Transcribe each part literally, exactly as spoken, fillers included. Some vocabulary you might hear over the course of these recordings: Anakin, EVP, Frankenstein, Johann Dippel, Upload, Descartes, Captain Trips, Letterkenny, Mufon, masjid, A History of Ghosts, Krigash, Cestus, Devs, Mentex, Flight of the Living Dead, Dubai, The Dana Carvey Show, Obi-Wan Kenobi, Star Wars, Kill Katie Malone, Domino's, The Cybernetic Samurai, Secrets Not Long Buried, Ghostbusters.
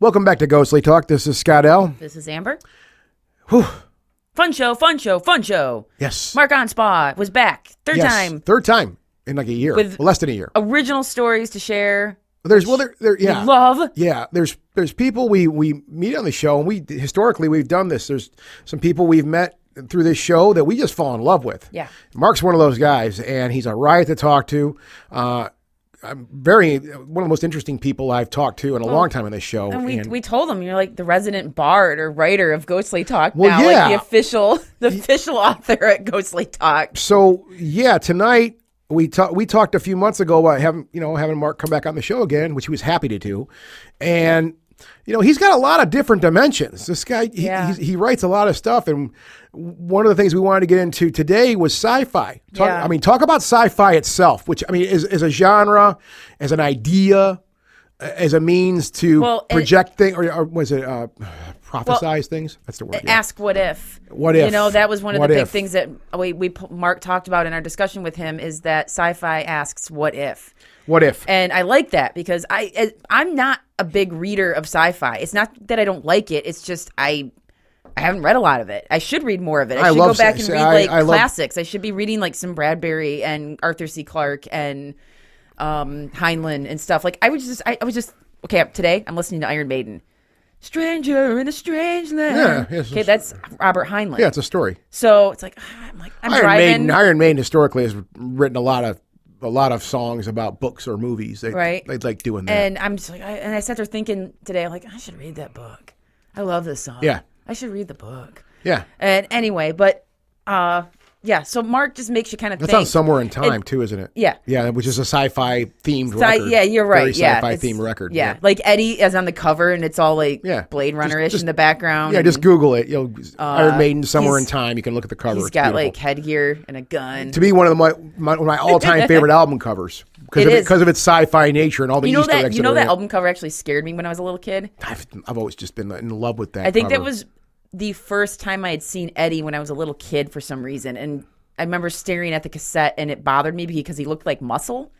Welcome back to Ghostly Talk. This is Scott L. This is Amber. Whew. Fun show, fun show, fun show. Yes. Mark Onspaugh was back. Third yes. time. Third time in like a year. With well, less than a year. Original stories to share. There's well there there yeah. We love. Yeah. There's there's people we, we meet on the show, and we historically we've done this. There's some people we've met through this show that we just fall in love with. Yeah. Mark's one of those guys, and he's a riot to talk to. Uh I'm very one of the most interesting people I've talked to in a oh. long time on this show. And we and, we told him, you're like the resident bard or writer of Ghostly Talk well, now, yeah. like the official the official author at Ghostly Talk. So yeah, tonight we talked we talked a few months ago about having you know having Mark come back on the show again, which he was happy to do, and. You know, he's got a lot of different dimensions. This guy, he, yeah. he's, he writes a lot of stuff. And one of the things we wanted to get into today was sci-fi. Talk, yeah. I mean, talk about sci-fi itself, which, I mean, is, is a genre, as an idea, as a means to well, project things, or, or was it uh, prophesize well, things? That's the word. Yeah. Ask what if. What if. You know, that was one of what the big if. things that we, we Mark talked about in our discussion with him is that sci-fi asks what if. What if? And I like that because I, I'm not a big reader of sci-fi. It's not that I don't like it. It's just I I haven't read a lot of it. I should read more of it. I, I should love, go back and read like I, I classics. Love, I should be reading like some Bradbury and Arthur C. Clarke and um, Heinlein and stuff. Like I was just, I, I was just, okay, today I'm listening to Iron Maiden. Stranger in a Strange Land. Yeah, okay, that's Robert Heinlein. Yeah, it's a story. So it's like, I'm like, I'm Iron driving. Maiden, Iron Maiden historically has written a lot of a lot of songs about books or movies. They, right. They like doing that. And I'm just like, I, and I sat there thinking today, I'm like, I should read that book. I love this song. Yeah. I should read the book. Yeah. And anyway, but uh, yeah, so Mark just makes you kind of think. That's on Somewhere in Time, it, too, isn't it? Yeah. Yeah, which is a sci-fi themed Sci- record. Yeah, you're right. Very yeah, sci-fi themed record. Yeah. yeah. Like Eddie is on the cover and it's all like yeah. Blade Runner-ish just, just, in the background. Yeah, and, just Google it. You'll uh, Iron Maiden, Somewhere in Time. You can look at the cover. He's got like headgear and a gun. To me, one of the, my, my, my all-time favorite album covers. Because it of, it, of its sci-fi nature and all the you know Easter that, eggs. You know that, that album cover actually scared me when I was a little kid? I've, I've always just been in love with that I think cover. That was the first time I had seen Eddie when I was a little kid for some reason. And I remember staring at the cassette and it bothered me because he looked like muscle.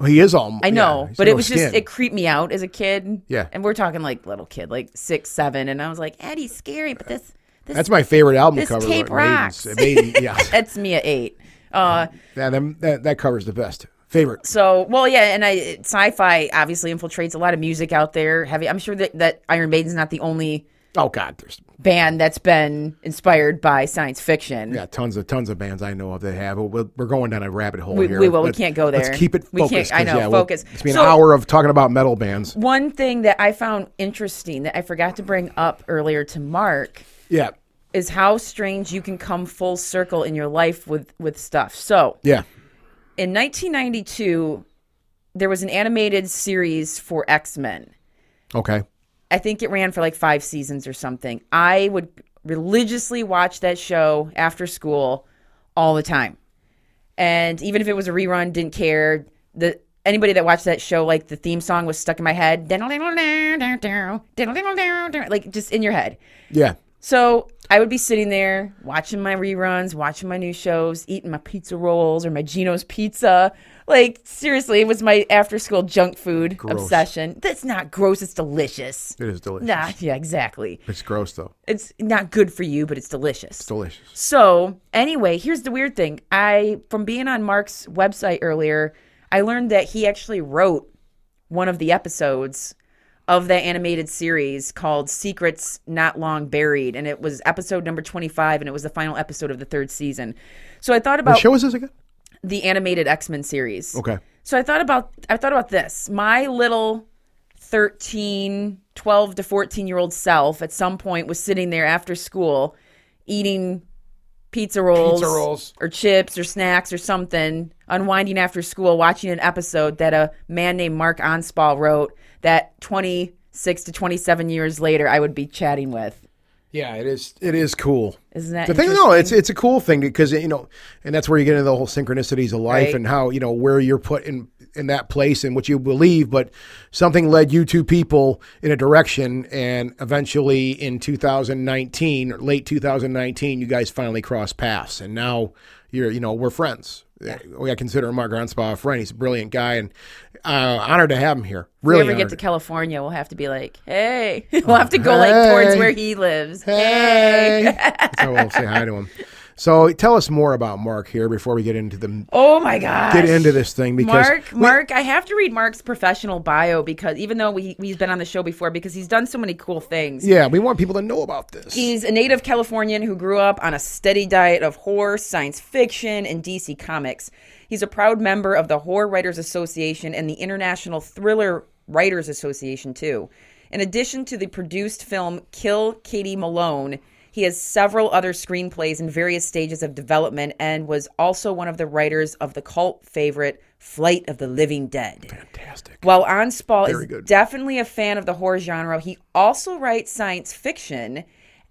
Well, he is all. I know, yeah, but it was skin. just, it creeped me out as a kid. Yeah. And we're talking like little kid, like six, seven. And I was like, Eddie's scary, but this. this That's my favorite album this cover. This tape rocks. Maiden, yeah. That's me at eight. Uh, yeah, that, that, that cover's the best. Favorite. So, well, yeah, and I sci-fi obviously infiltrates a lot of music out there. Heavy. I'm sure that, that Iron Maiden's not the only. Oh God, there's band that's been inspired by science fiction. Yeah, tons of tons of bands I know of that have. We're, we're going down a rabbit hole we, here. We will. Let's, we can't go there. Let's keep it focused. We can't, I know. Yeah, focus. We'll, it's been so, an hour of talking about metal bands. One thing that I found interesting that I forgot to bring up earlier to Mark. Yeah. Is how strange you can come full circle in your life with with stuff. So yeah. In nineteen ninety-two, there was an animated series for X-Men. Okay. I think it ran for like five seasons or something. I would religiously watch that show after school all the time. And even if it was a rerun, didn't care. The anybody that watched that show, like the theme song was stuck in my head. Like just in your head. Yeah. So I would be sitting there watching my reruns, watching my new shows, eating my pizza rolls or my Gino's pizza. Like, seriously, it was my after-school junk food gross. obsession. That's not gross. It's delicious. It is delicious. Nah, yeah, exactly. It's gross, though. It's not good for you, but it's delicious. It's delicious. So, anyway, here's the weird thing. I, from being on Mark's website earlier, I learned that he actually wrote one of the episodes of that animated series called Secrets Not Long Buried, and it was episode number twenty-five, and it was the final episode of the third season. So I thought about... What show is this again? The animated X-Men series. Okay. So I thought about I thought about this. My little thirteen, twelve to fourteen-year-old self at some point was sitting there after school eating pizza rolls, pizza rolls or chips or snacks or something, unwinding after school, watching an episode that a man named Mark Onspaugh wrote that twenty-six to twenty-seven years later I would be chatting with. Yeah, it is it is cool. Isn't that the thing? No, it's it's a cool thing because, you know, and that's where you get into the whole synchronicities of life right. and how, you know, where you're put in, in that place and what you believe, but something led you two people in a direction, and eventually in two thousand nineteen, or late twenty nineteen, you guys finally crossed paths, and now you're, you know, we're friends. Yeah. We consider Mark Onspaugh a friend. He's a brilliant guy, and uh, honored to have him here. Really, if we ever honored. Get to California, we'll have to be like, hey. We'll have to go hey. like towards where he lives. Hey. hey. So we'll say hi to him. So tell us more about Mark here before we get into the. Oh my gosh. Get into this thing because Mark, we, Mark, I have to read Mark's professional bio because even though we he's been on the show before because he's done so many cool things. Yeah, we want people to know about this. He's a native Californian who grew up on a steady diet of horror, science fiction, and D C comics. He's a proud member of the Horror Writers Association and the International Thriller Writers Association too. In addition to the produced film Kill Katie Malone, he has several other screenplays in various stages of development and was also one of the writers of the cult favorite Flight of the Living Dead. Fantastic. While Onspaugh is good. Definitely a fan of the horror genre, he also writes science fiction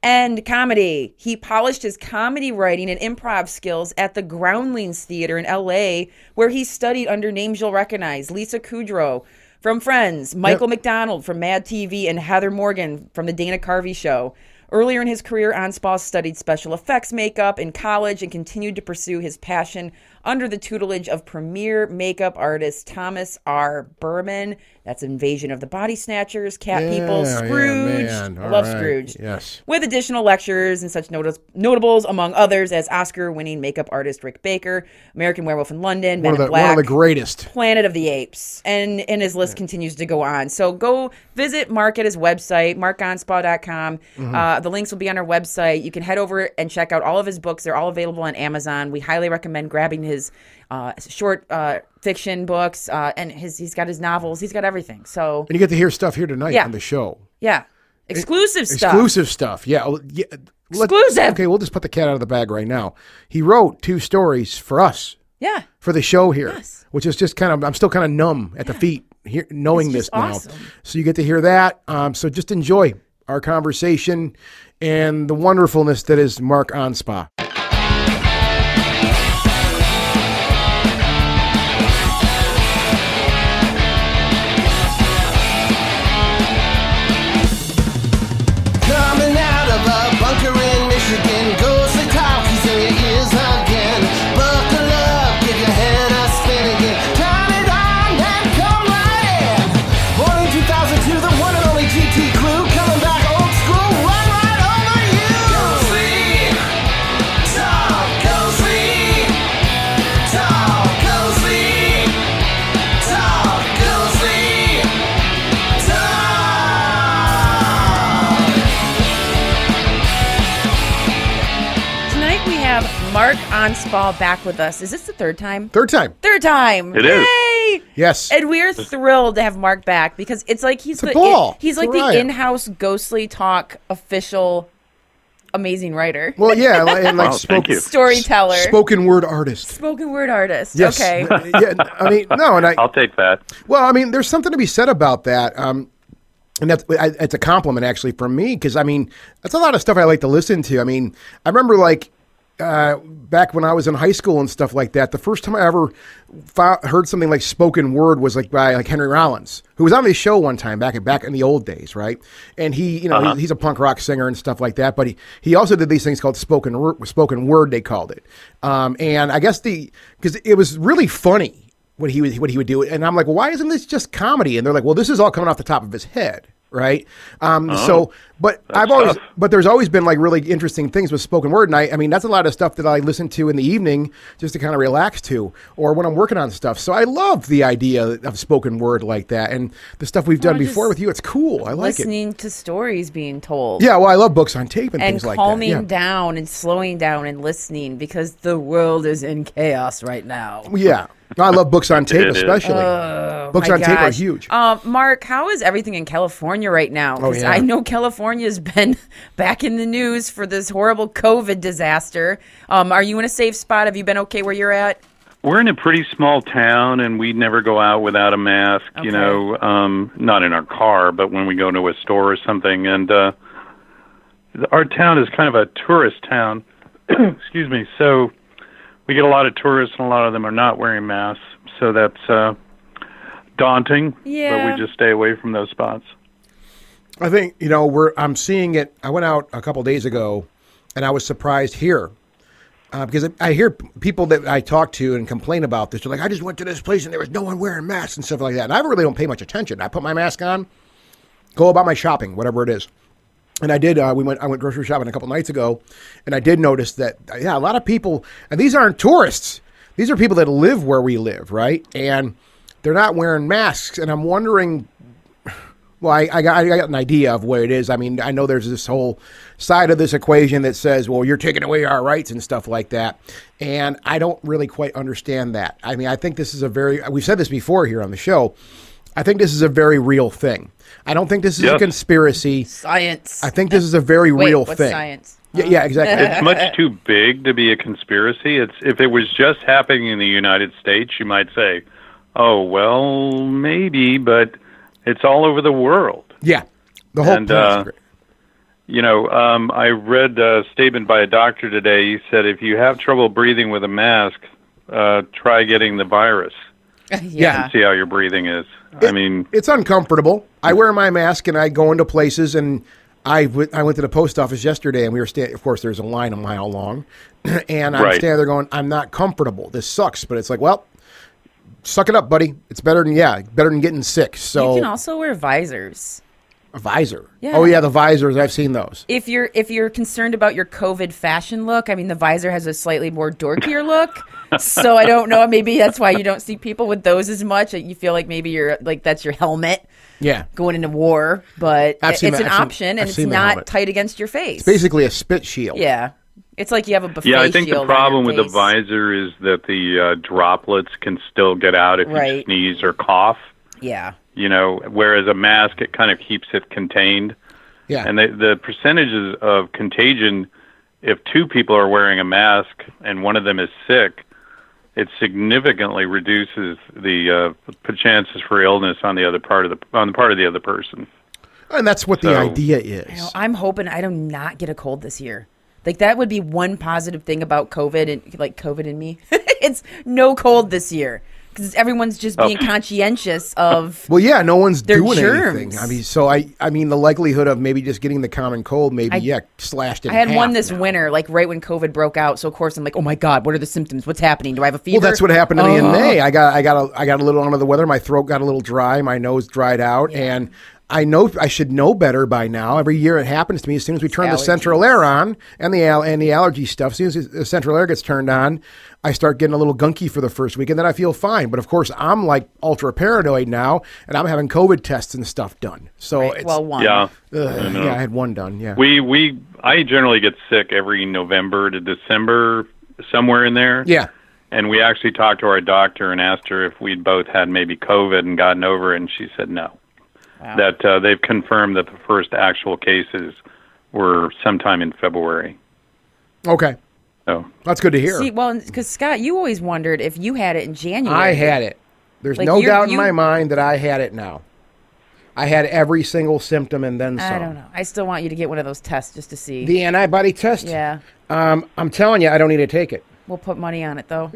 and comedy. He polished his comedy writing and improv skills at the Groundlings Theater in L A, where he studied under names you'll recognize, Lisa Kudrow from Friends, Michael yep. McDonald from Mad T V, and Heather Morgan from The Dana Carvey Show. Earlier in his career, Onspaugh studied special effects makeup in college and continued to pursue his passion under the tutelage of premier makeup artist Thomas R. Berman. That's Invasion of the Body Snatchers, Cat yeah, People, Scrooge. Yeah, love right. Scrooge. Yes. With additional lectures and such notables, notables among others, as Oscar-winning makeup artist Rick Baker, American Werewolf in London, Men in Black. One of the greatest. Planet of the Apes. And, and his list yeah. continues to go on. So go visit Mark at his website, mark onspaugh dot com. Mm-hmm. Uh, The links will be on our website. You can head over and check out all of his books. They're all available on Amazon. We highly recommend grabbing his uh, short uh, fiction books, uh, and his he's got his novels. He's got everything. So and you get to hear stuff here tonight yeah. on the show. Yeah, exclusive it, stuff. Exclusive stuff. Yeah, yeah. exclusive. Okay, we'll just put the cat out of the bag right now. He wrote two stories for us. Yeah, for the show here, yes. which is just kind of I'm still kind of numb at yeah. the feet here, knowing this now. Awesome. So you get to hear that. Um, so just enjoy our conversation, and the wonderfulness that is Mark Onspaugh. Coming out of a bunker in Michigan, Ghostly Talk is in your ears again. Buckle up, give your head a spin again. Turn it on and come right in. Born in two thousand two, the one and only G T Clue. Mark Onspaugh back with us. Is this the third time? Third time. Third time. It Yay! Is. Yes. And we're thrilled to have Mark back because it's like he's it's the in, he's like the in-house Ghostly Talk official amazing writer. Well, yeah, and like oh, spoke, storyteller, S- spoken word artist, spoken word artist. Yes. Okay. yeah, I mean, no, and I, I'll take that. Well, I mean, there's something to be said about that. Um, And that's I, it's a compliment actually from me because I mean, that's a lot of stuff I like to listen to. I mean, I remember like. Uh, back when I was in high school and stuff like that, the first time I ever found, heard something like spoken word was like by like Henry Rollins, who was on his show one time back back in the old days, right? And he, you know, uh-huh. he, he's a punk rock singer and stuff like that, but he, he also did these things called spoken spoken word, they called it. Um, and I guess the because it was really funny what he would what he would do, and I'm like, well, why isn't this just comedy? And they're like, well, this is all coming off the top of his head. Right. Um, oh, so, but I've always, tough. but there's always been like really interesting things with spoken word. And I, I mean, that's a lot of stuff that I listen to in the evening just to kind of relax to, or when I'm working on stuff. So I love the idea of spoken word like that. And the stuff we've done before with you, it's cool. I like listening it. Listening to stories being told. Yeah. Well, I love books on tape and, and things like that. And yeah. calming down and slowing down and listening because the world is in chaos right now. Yeah. No, I love books on tape, especially. Oh, books on gosh. tape are huge. Uh, Mark, how is everything in California right now? Because oh, yeah. I know California's been back in the news for this horrible COVID disaster. Um, are you in a safe spot? Have you been okay where you're at? We're in a pretty small town, and we never go out without a mask, okay. you know, um, not in our car, but when we go to a store or something. And uh, our town is kind of a tourist town. Excuse me. So... we get a lot of tourists, and a lot of them are not wearing masks, so that's uh, daunting. Yeah. But we just stay away from those spots. I think you know we're. I'm seeing it. I went out a couple days ago, and I was surprised here Uh, because I, I hear people that I talk to and complain about this. They're like, I just went to this place and there was no one wearing masks and stuff like that. And I really don't pay much attention. I put my mask on, go about my shopping, whatever it is. And I did, uh, we went, I went grocery shopping a couple nights ago, and I did notice that, yeah, a lot of people, and these aren't tourists. These are people that live where we live, right? And they're not wearing masks. And I'm wondering, well, I, I, got, I got an idea of what it is. I mean, I know there's this whole side of this equation that says, well, you're taking away our rights and stuff like that. And I don't really quite understand that. I mean, I think this is a very, we've said this before here on the show, I think this is a very real thing. I don't think this is yep. a conspiracy. Science. I think this is a very Wait, real what's thing. Science? Yeah, yeah, exactly. It's much too big to be a conspiracy. It's if it was just happening in the United States, you might say, "Oh, well, maybe," but it's all over the world. Yeah, the whole. And uh, you know, um, I read a statement by a doctor today. He said, "If you have trouble breathing with a mask, uh, try getting the virus." Yeah. And see how your breathing is. It, I mean, it's uncomfortable. I wear my mask and I go into places, and I, w- I went to the post office yesterday, and we were standing, of course, there's a line a mile long, and I'm right. standing there going, I'm not comfortable. This sucks, but it's like, well, suck it up, buddy. It's better than, yeah, better than getting sick. So you can also wear visors. A visor. Yeah. Oh yeah, the visors. I've seen those. If you're if you're concerned about your COVID fashion look, I mean, the visor has a slightly more dorkier look. So I don't know. Maybe that's why you don't see people with those as much. You feel like maybe you're like that's your helmet. Yeah. Going into war, but it's my, an I've option, seen, and I've it's not helmet. Tight against your face. It's basically a spit shield. Yeah. It's like you have a buffet shield. Yeah, I think the problem with face. The visor is that the uh, droplets can still get out if right. you sneeze or cough. Yeah. You know, whereas a mask, it kind of keeps it contained. Yeah. And the, the percentages of contagion, if two people are wearing a mask and one of them is sick, it significantly reduces the uh, chances for illness on the other part of the on the part of the other person. And that's what so, the idea is. You know, I'm hoping I do not get a cold this year. Like that would be one positive thing about COVID and like COVID and me. It's no cold this year. Because everyone's just being oh. conscientious of well, yeah, no one's doing germs. Anything. I mean, so I, I mean, the likelihood of maybe just getting the common cold, maybe I, yeah, slashed in half. I had half one this now. winter, like right when COVID broke out. So of course I'm like, oh my god, what are the symptoms? What's happening? Do I have a fever? Well, that's what happened to oh. me in May. I got, I got, a, I got a little under the weather. My throat got a little dry. My nose dried out, yeah. and. I know I should know better by now. Every year it happens to me. As soon as we turn allergies. The central air on and the al- and the allergy stuff, as soon as the central air gets turned on, I start getting a little gunky for the first week, and then I feel fine. But of course, I'm like ultra paranoid now, and I'm having COVID tests and stuff done. So right. it's, well, one, yeah, ugh, I yeah, I had one done. Yeah, we we I generally get sick every November to December, somewhere in there. Yeah. And we actually talked to our doctor and asked her if we'd both had maybe COVID and gotten over it, and she said no. Wow. That uh, they've confirmed that the first actual cases were sometime in February. Okay. So that's good to hear. See, well, because, Scott, you always wondered if you had it in January. I had it. There's like no doubt you... in my mind that I had it now. I had every single symptom and then some. I don't know. I still want you to get one of those tests just to see. The antibody test? Yeah. Um, I'm telling you, I don't need to take it. We'll put money on it, though.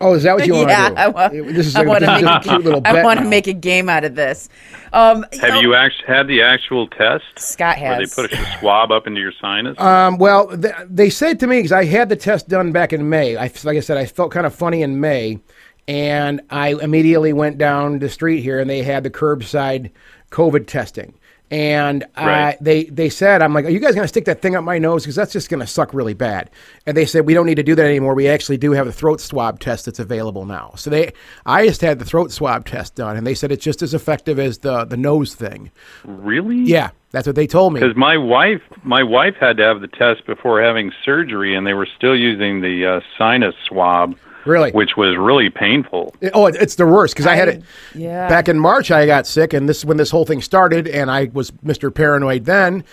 Oh, is that what you want yeah, to do? I want, this is like, I want this to make a cute little bet. I want now. to make a game out of this. Um, Have oh, you act- had the actual test? Scott has. Where they put a swab up into your sinus? Um, well, th- they said to me, because I had the test done back in May. I, like I said, I felt kind of funny in May, and I immediately went down the street here, and they had the curbside COVID testing. And uh, right. they, they said, I'm like, are you guys going to stick that thing up my nose? Because that's just going to suck really bad. And they said, we don't need to do that anymore. We actually do have a throat swab test that's available now. So they, I just had the throat swab test done, and they said it's just as effective as the, the nose thing. Really? Yeah, that's what they told me. Because my wife, my wife had to have the test before having surgery, and they were still using the uh, sinus swab. Really? Which was really painful. It, oh, it, it's the worst, because I, I had it yeah. back in March. I got sick, and this is when this whole thing started, and I was Mister Paranoid then,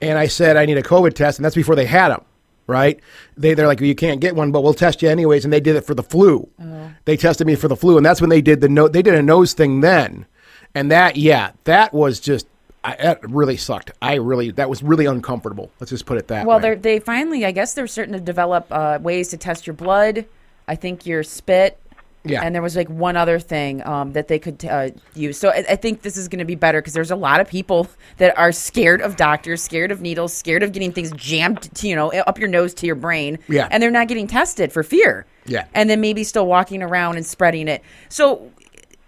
and I said, I need a COVID test, and that's before they had them, right? They, they're like, well, you can't get one, but we'll test you anyways, and they did it for the flu. Oh. They tested me for the flu, and that's when they did the no- they did a nose thing then, and that, yeah, that was just... I, that really sucked. I really, that was really uncomfortable. Let's just put it that well, way. Well, they finally, I guess they're starting to develop uh, ways to test your blood, I think your spit, Yeah. And there was like one other thing um, that they could uh, use. So I, I think this is going to be better because there's a lot of people that are scared of doctors, scared of needles, scared of getting things jammed, to, you know, up your nose to your brain. Yeah. And they're not getting tested for fear. Yeah. And then maybe still walking around and spreading it. So,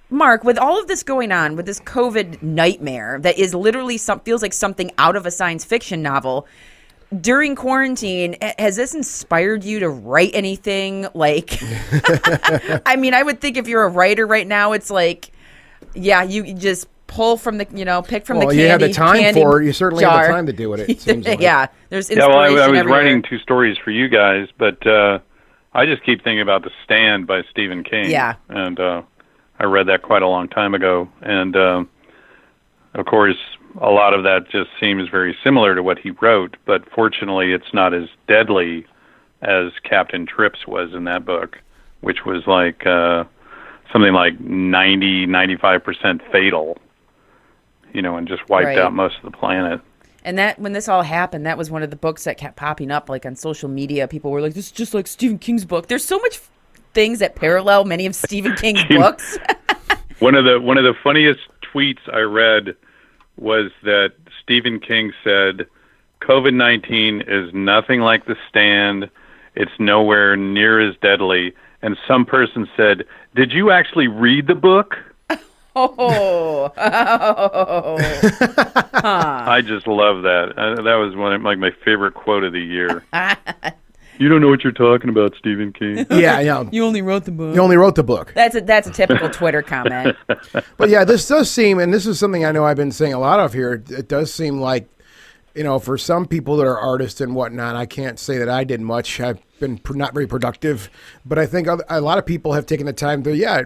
Mark, with all of this going on, with this COVID nightmare that is literally some feels like something out of a science fiction novel. During quarantine, has this inspired you to write anything? Like, I mean, I would think if you're a writer right now, it's like, yeah, you just pull from the, you know, pick from well, the candy. Well, you have the time for it. You certainly jar. have the time to do it, it seems like. Yeah, there's inspiration everywhere. Yeah, well, I, I was everywhere. writing two stories for you guys, but uh, I just keep thinking about The Stand by Stephen King. Yeah. And uh, I read that quite a long time ago. And, uh, of course, a lot of that just seems very similar to what he wrote, but fortunately it's not as deadly as Captain Trips was in that book, which was like uh, something like ninety, ninety-five percent fatal, you know, and just wiped right. out most of the planet. And that when this all happened, that was one of the books that kept popping up like on social media. People were like, this is just like Stephen King's book. There's so much things that parallel many of Stephen King's books. One of the one of the funniest tweets I read was that Stephen King said, COVID nineteen is nothing like The Stand. It's nowhere near as deadly. And some person said, did you actually read the book? Oh. oh. huh. I just love that. I, that was one of, like, my favorite quote of the year. You don't know what you're talking about, Stephen King. Yeah, I know. You only wrote the book. You only wrote the book. That's a that's a typical Twitter comment. But yeah, this does seem, and this is something I know I've been saying a lot of here, it does seem like, you know, for some people that are artists and whatnot, I can't say that I did much. I've been pr- not very productive, but I think a lot of people have taken the time to, yeah,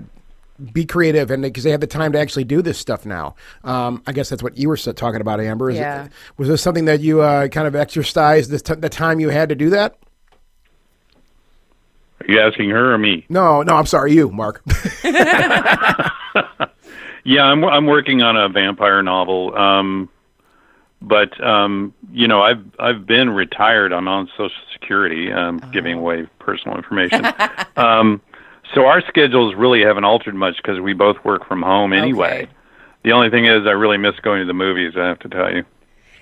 be creative, and because they have the time to actually do this stuff now. Um, I guess that's what you were talking about, Amber. Is yeah. It, was this something that you uh, kind of exercised this t- the time you had to do that? Are you asking her or me? No, no, I'm sorry, you, Mark. Yeah, I'm I'm working on a vampire novel, um, but um, you know, I've I've been retired. I'm on Social Security, um, oh. giving away personal information. um, so our schedules really haven't altered much because we both work from home anyway. Okay. The only thing is, I really miss going to the movies. I have to tell you.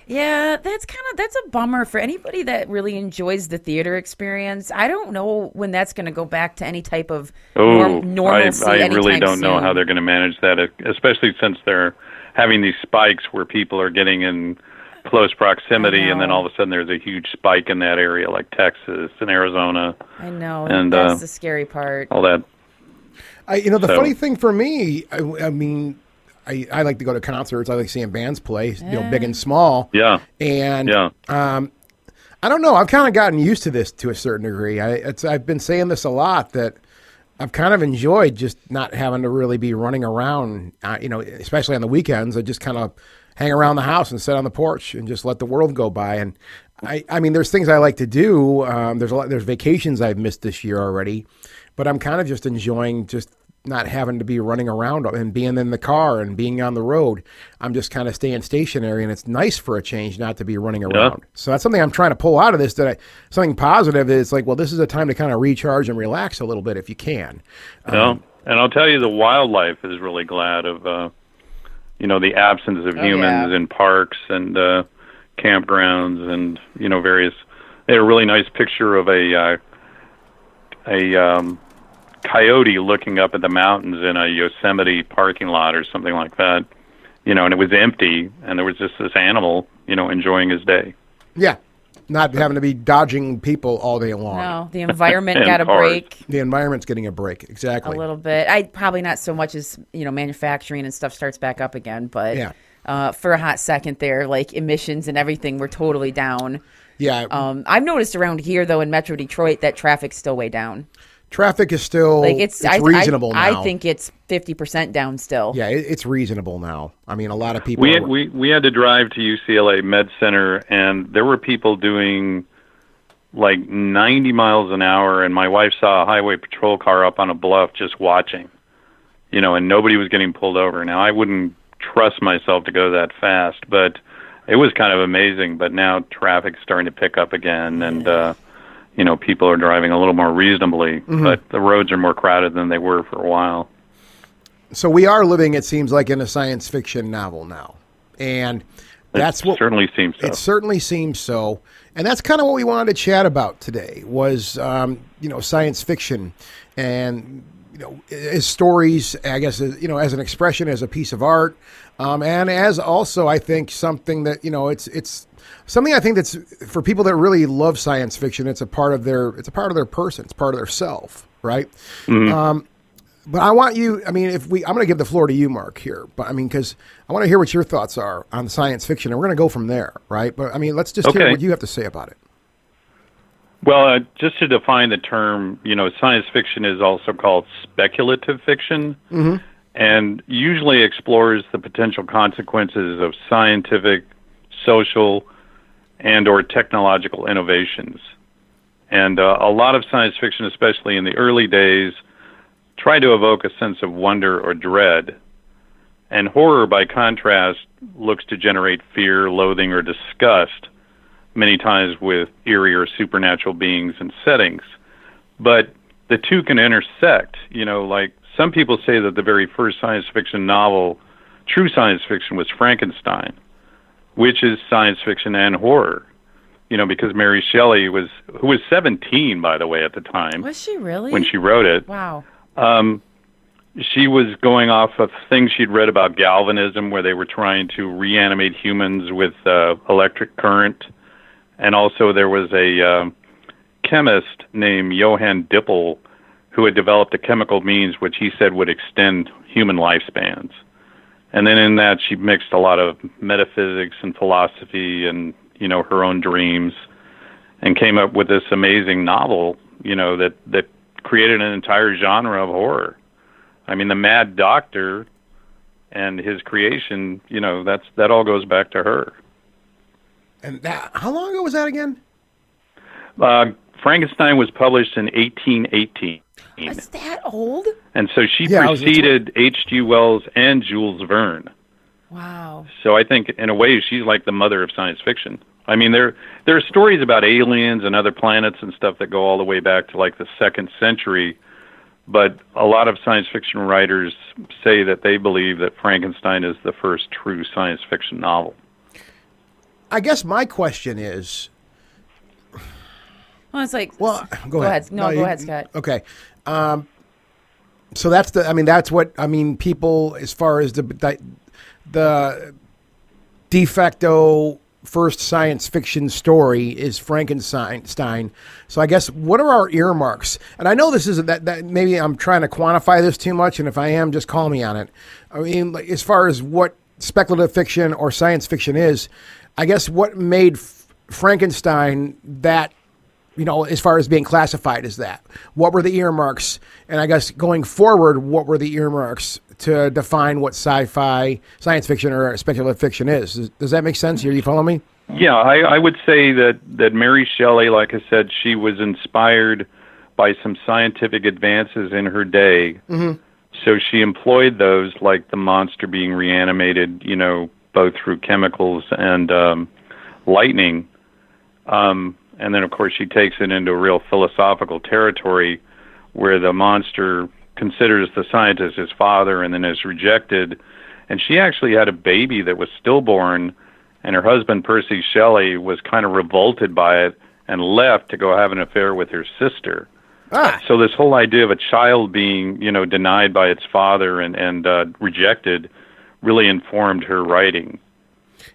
Yeah, that's kind of that's a bummer for anybody that really enjoys the theater experience. I don't know when that's going to go back to any type of oh, norm- normalcy. I, I really don't soon. know how they're going to manage that, especially since they're having these spikes where people are getting in close proximity, and then all of a sudden there's a huge spike in that area, like Texas and Arizona. I know, and that's uh, the scary part. All that. I, you know, the so, funny thing for me, I, I mean. I, I like to go to concerts. I like seeing bands play, you know, big and small. Yeah. And yeah. Um, I don't know. I've kind of gotten used to this to a certain degree. I, it's, I've been saying this a lot that I've kind of enjoyed just not having to really be running around, uh, you know, especially on the weekends. I just kind of hang around the house and sit on the porch and just let the world go by. And I, I mean, there's things I like to do. Um, there's a lot, there's vacations I've missed this year already, but I'm kind of just enjoying just not having to be running around and being in the car and being on the road. I'm just kind of staying stationary, and it's nice for a change not to be running around. Yeah. So that's something I'm trying to pull out of this, that I, something positive is like, well, this is a time to kind of recharge and relax a little bit if you can. Yeah. Um, and I'll tell you, the wildlife is really glad of, uh, you know, the absence of oh, humans yeah. in parks and uh, campgrounds and, you know, various. They had a really nice picture of a, uh, a, um, coyote looking up at the mountains in a Yosemite parking lot or something like that, you know, and it was empty, and there was just this animal, you know, enjoying his day. Yeah, not having to be dodging people all day long. No, the environment got a cars. break. The environment's getting a break, exactly. A little bit. I probably not so much as, you know, manufacturing and stuff starts back up again, but yeah. uh, for a hot second there, like emissions and everything were totally down. Yeah. Um, I've noticed around here, though, in Metro Detroit, that traffic's still way down. Traffic is still like it's, it's I, reasonable I, now. I think it's fifty percent down still. Yeah, it, it's reasonable now. I mean, a lot of people... We had, are... we, we had to drive to U C L A Med Center, and there were people doing like ninety miles an hour, and my wife saw a highway patrol car up on a bluff just watching, you know, and nobody was getting pulled over. Now, I wouldn't trust myself to go that fast, but it was kind of amazing. But now traffic's starting to pick up again, and... Uh, you know, people are driving a little more reasonably, mm-hmm. but the roads are more crowded than they were for a while. So we are living, it seems like, in a science fiction novel now. And that's it what certainly seems so. It certainly seems so. And that's kind of what we wanted to chat about today was, um, you know, science fiction and, you know, as stories, I guess, you know, as an expression, as a piece of art, um, and as also, I think, something that, you know, it's it's something I think that's for people that really love science fiction. It's a part of their it's a part of their person. It's part of their self. Right. Mm-hmm. Um, but I want you, I mean, if we, I'm going to give the floor to you, Mark, here, but I mean, cause I want to hear what your thoughts are on science fiction and we're going to go from there. Right. But I mean, let's just okay. hear what you have to say about it. Well, uh, just to define the term, you know, science fiction is also called speculative fiction mm-hmm. and usually explores the potential consequences of scientific, social, and or technological innovations. And uh, a lot of science fiction, especially in the early days, try to evoke a sense of wonder or dread. And horror, by contrast, looks to generate fear, loathing, or disgust, many times with eerie or supernatural beings and settings. But the two can intersect. You know, like some people say that the very first science fiction novel, true science fiction, was Frankenstein, which is science fiction and horror, you know, because Mary Shelley was, who was seventeen, by the way, at the time. Was she really? When she wrote it. Wow. Um, she was going off of things she'd read about galvanism, where they were trying to reanimate humans with uh, electric current. And also there was a uh, chemist named Johann Dippel who had developed a chemical means which he said would extend human lifespans. And then in that, she mixed a lot of metaphysics and philosophy and, you know, her own dreams and came up with this amazing novel, you know, that, that created an entire genre of horror. I mean, the Mad Doctor and his creation, you know, that's that all goes back to her. And that, how long ago was that again? Uh, Frankenstein was published in eighteen eighteen. Is that old? And so she yeah, preceded H G Wells and Jules Verne. Wow. So I think, in a way, she's like the mother of science fiction. I mean, there there are stories about aliens and other planets and stuff that go all the way back to, like, the second century. But a lot of science fiction writers say that they believe that Frankenstein is the first true science fiction novel. I guess my question is... Well, it's like... Well, go, go ahead. ahead. No, no, go you, ahead, Scott. Okay. Um, so that's the, I mean, that's what, I mean, people, as far as the, the de facto first science fiction story is Frankenstein. So I guess, what are our earmarks? And I know this isn't that, that maybe I'm trying to quantify this too much. And if I am, just call me on it. I mean, like, as far as what speculative fiction or science fiction is, I guess what made F- Frankenstein that, you know, as far as being classified as that, what were the earmarks? And I guess going forward, what were the earmarks to define what sci-fi, science fiction, or speculative fiction is? Does, does that make sense? Are you following me? Yeah, I, I would say that, that Mary Shelley, like I said, she was inspired by some scientific advances in her day. Mm-hmm. So she employed those, like the monster being reanimated, you know, both through chemicals and um, lightning. Um And then, of course, she takes it into a real philosophical territory where the monster considers the scientist his father and then is rejected. And she actually had a baby that was stillborn, and her husband, Percy Shelley, was kind of revolted by it and left to go have an affair with her sister. Ah. So this whole idea of a child being, you know, denied by its father and, and uh, rejected really informed her writing.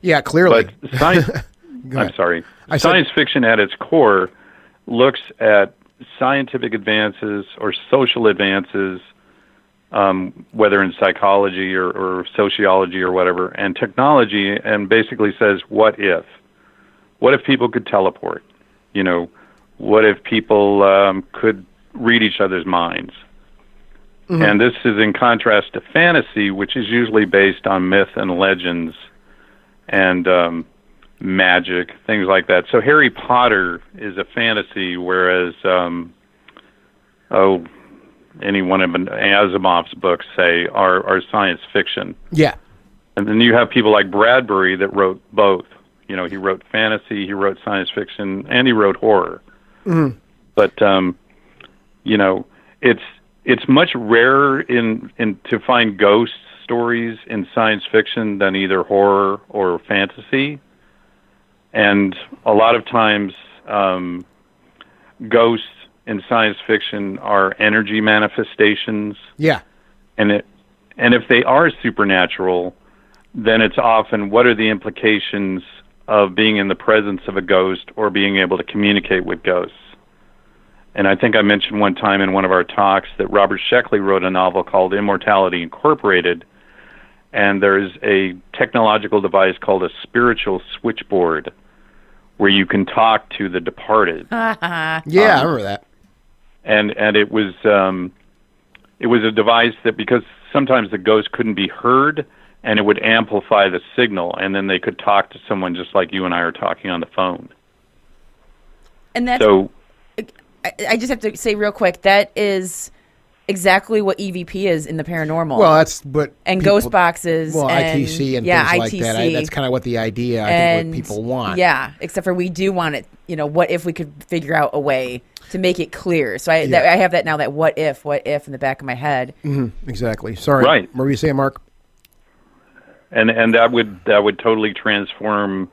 Yeah, clearly. But science... I'm sorry. I science said, fiction at its core looks at scientific advances or social advances, um, whether in psychology or, or sociology or whatever, and technology, and basically says, what if? What if people could teleport? You know, what if people um, could read each other's minds? Mm-hmm. And this is in contrast to fantasy, which is usually based on myth and legends and... Um, magic, things like that. So Harry Potter is a fantasy, whereas, um, oh, any one of Asimov's books, say, are, are science fiction. Yeah. And then you have people like Bradbury that wrote both. You know, he wrote fantasy, he wrote science fiction, and he wrote horror. Mm-hmm. But um, you know, it's it's much rarer in, in to find ghost stories in science fiction than either horror or fantasy. And a lot of times, um, ghosts in science fiction are energy manifestations. Yeah, and it and if they are supernatural, then it's often what are the implications of being in the presence of a ghost or being able to communicate with ghosts. And I think I mentioned one time in one of our talks that Robert Sheckley wrote a novel called Immortality Incorporated, and there's a technological device called a spiritual switchboard where you can talk to the departed. yeah, um, I remember that. And and it was um, it was a device that, because sometimes the ghost couldn't be heard, and it would amplify the signal, and then they could talk to someone just like you and I are talking on the phone. And that's... So, I, I just have to say real quick, that is exactly what E V P is in the paranormal. Well, that's what... And people, ghost boxes. Well, and, I T C and yeah, things I T C. Like that. I, that's kind of what the idea, I and, think, what people want. Yeah, except for we do want it, you know, what if we could figure out a way to make it clear. So I, yeah. that, I have that now, that what if, what if in the back of my head. Mm-hmm, exactly. Sorry. Right. What were you saying, Mark? And and that would that would totally transform,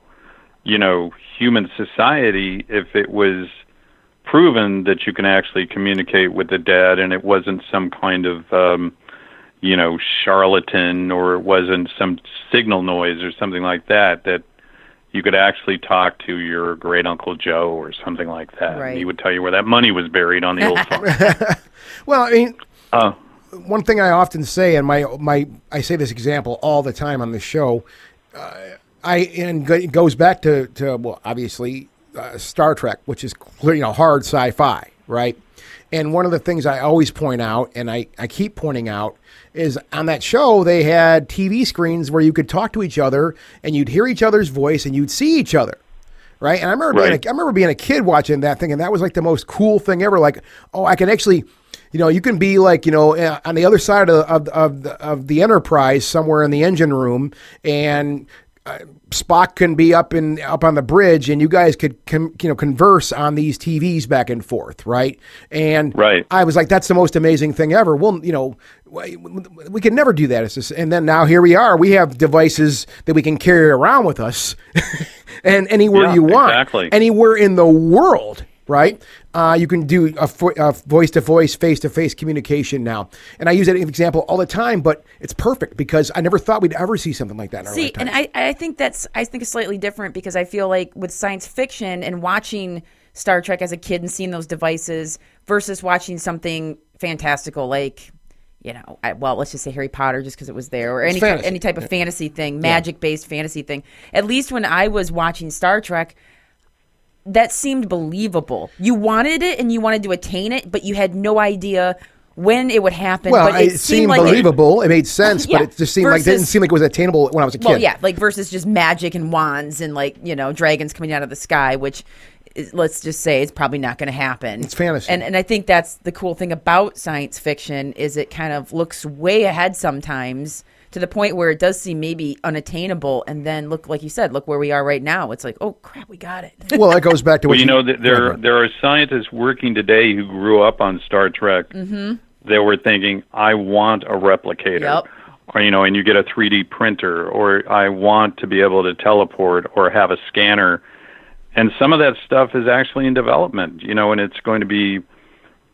you know, human society if it was proven that you can actually communicate with the dead, and it wasn't some kind of, um, you know, charlatan, or it wasn't some signal noise or something like that. That you could actually talk to your great uncle Joe or something like that. Right. And he would tell you where that money was buried on the old farm. Well, I mean. Uh, One thing I often say, and my my I say this example all the time on the show, uh, I and it goes back to, to well, obviously uh, Star Trek, which is, you know, hard sci-fi, right? And one of the things I always point out, and I, I keep pointing out, is on that show they had T V screens where you could talk to each other, and you'd hear each other's voice, and you'd see each other. Right? And I remember right. being a, I remember being a kid watching that thing, and that was like the most cool thing ever. Like, oh, I can actually, you know, you can be like, you know, on the other side of of of the, of the Enterprise, somewhere in the engine room, and uh, Spock can be up in up on the bridge, and you guys could com, you know converse on these T Vs back and forth, right? And right. I was like, that's the most amazing thing ever. Well, you know, we, we can never do that. It's just, and then now here we are. We have devices that we can carry around with us. And anywhere yeah, you want, exactly. anywhere in the world, right? Uh, you can do a, fo- a voice-to-voice, face-to-face communication now. And I use that example all the time, but it's perfect because I never thought we'd ever see something like that in our lifetime. See, and I, I think that's I think it's slightly different because I feel like with science fiction and watching Star Trek as a kid and seeing those devices versus watching something fantastical like, you know, I, well, let's just say Harry Potter just because it was there, or any type, any type of fantasy thing, magic-based yeah. fantasy thing. At least when I was watching Star Trek, that seemed believable. You wanted it and you wanted to attain it, but you had no idea when it would happen. Well, but it, it seemed, seemed like believable. It, it made sense, yeah, but it just seemed versus, like it didn't seem like it was attainable when I was a kid. Well, yeah, like versus just magic and wands and, like, you know, dragons coming out of the sky, which is, let's just say, it's probably not going to happen. It's fantasy. And and I think that's the cool thing about science fiction is it kind of looks way ahead sometimes to the point where it does seem maybe unattainable, and then look, like you said, look where we are right now. It's like, oh crap, we got it. Well, that goes back to what well, you know. Th- there, remember. there are scientists working today who grew up on Star Trek. Mm-hmm. They were thinking, I want a replicator, yep. or you know, and you get a three D printer, or I want to be able to teleport, or have a scanner. And some of that stuff is actually in development, you know, and it's going to be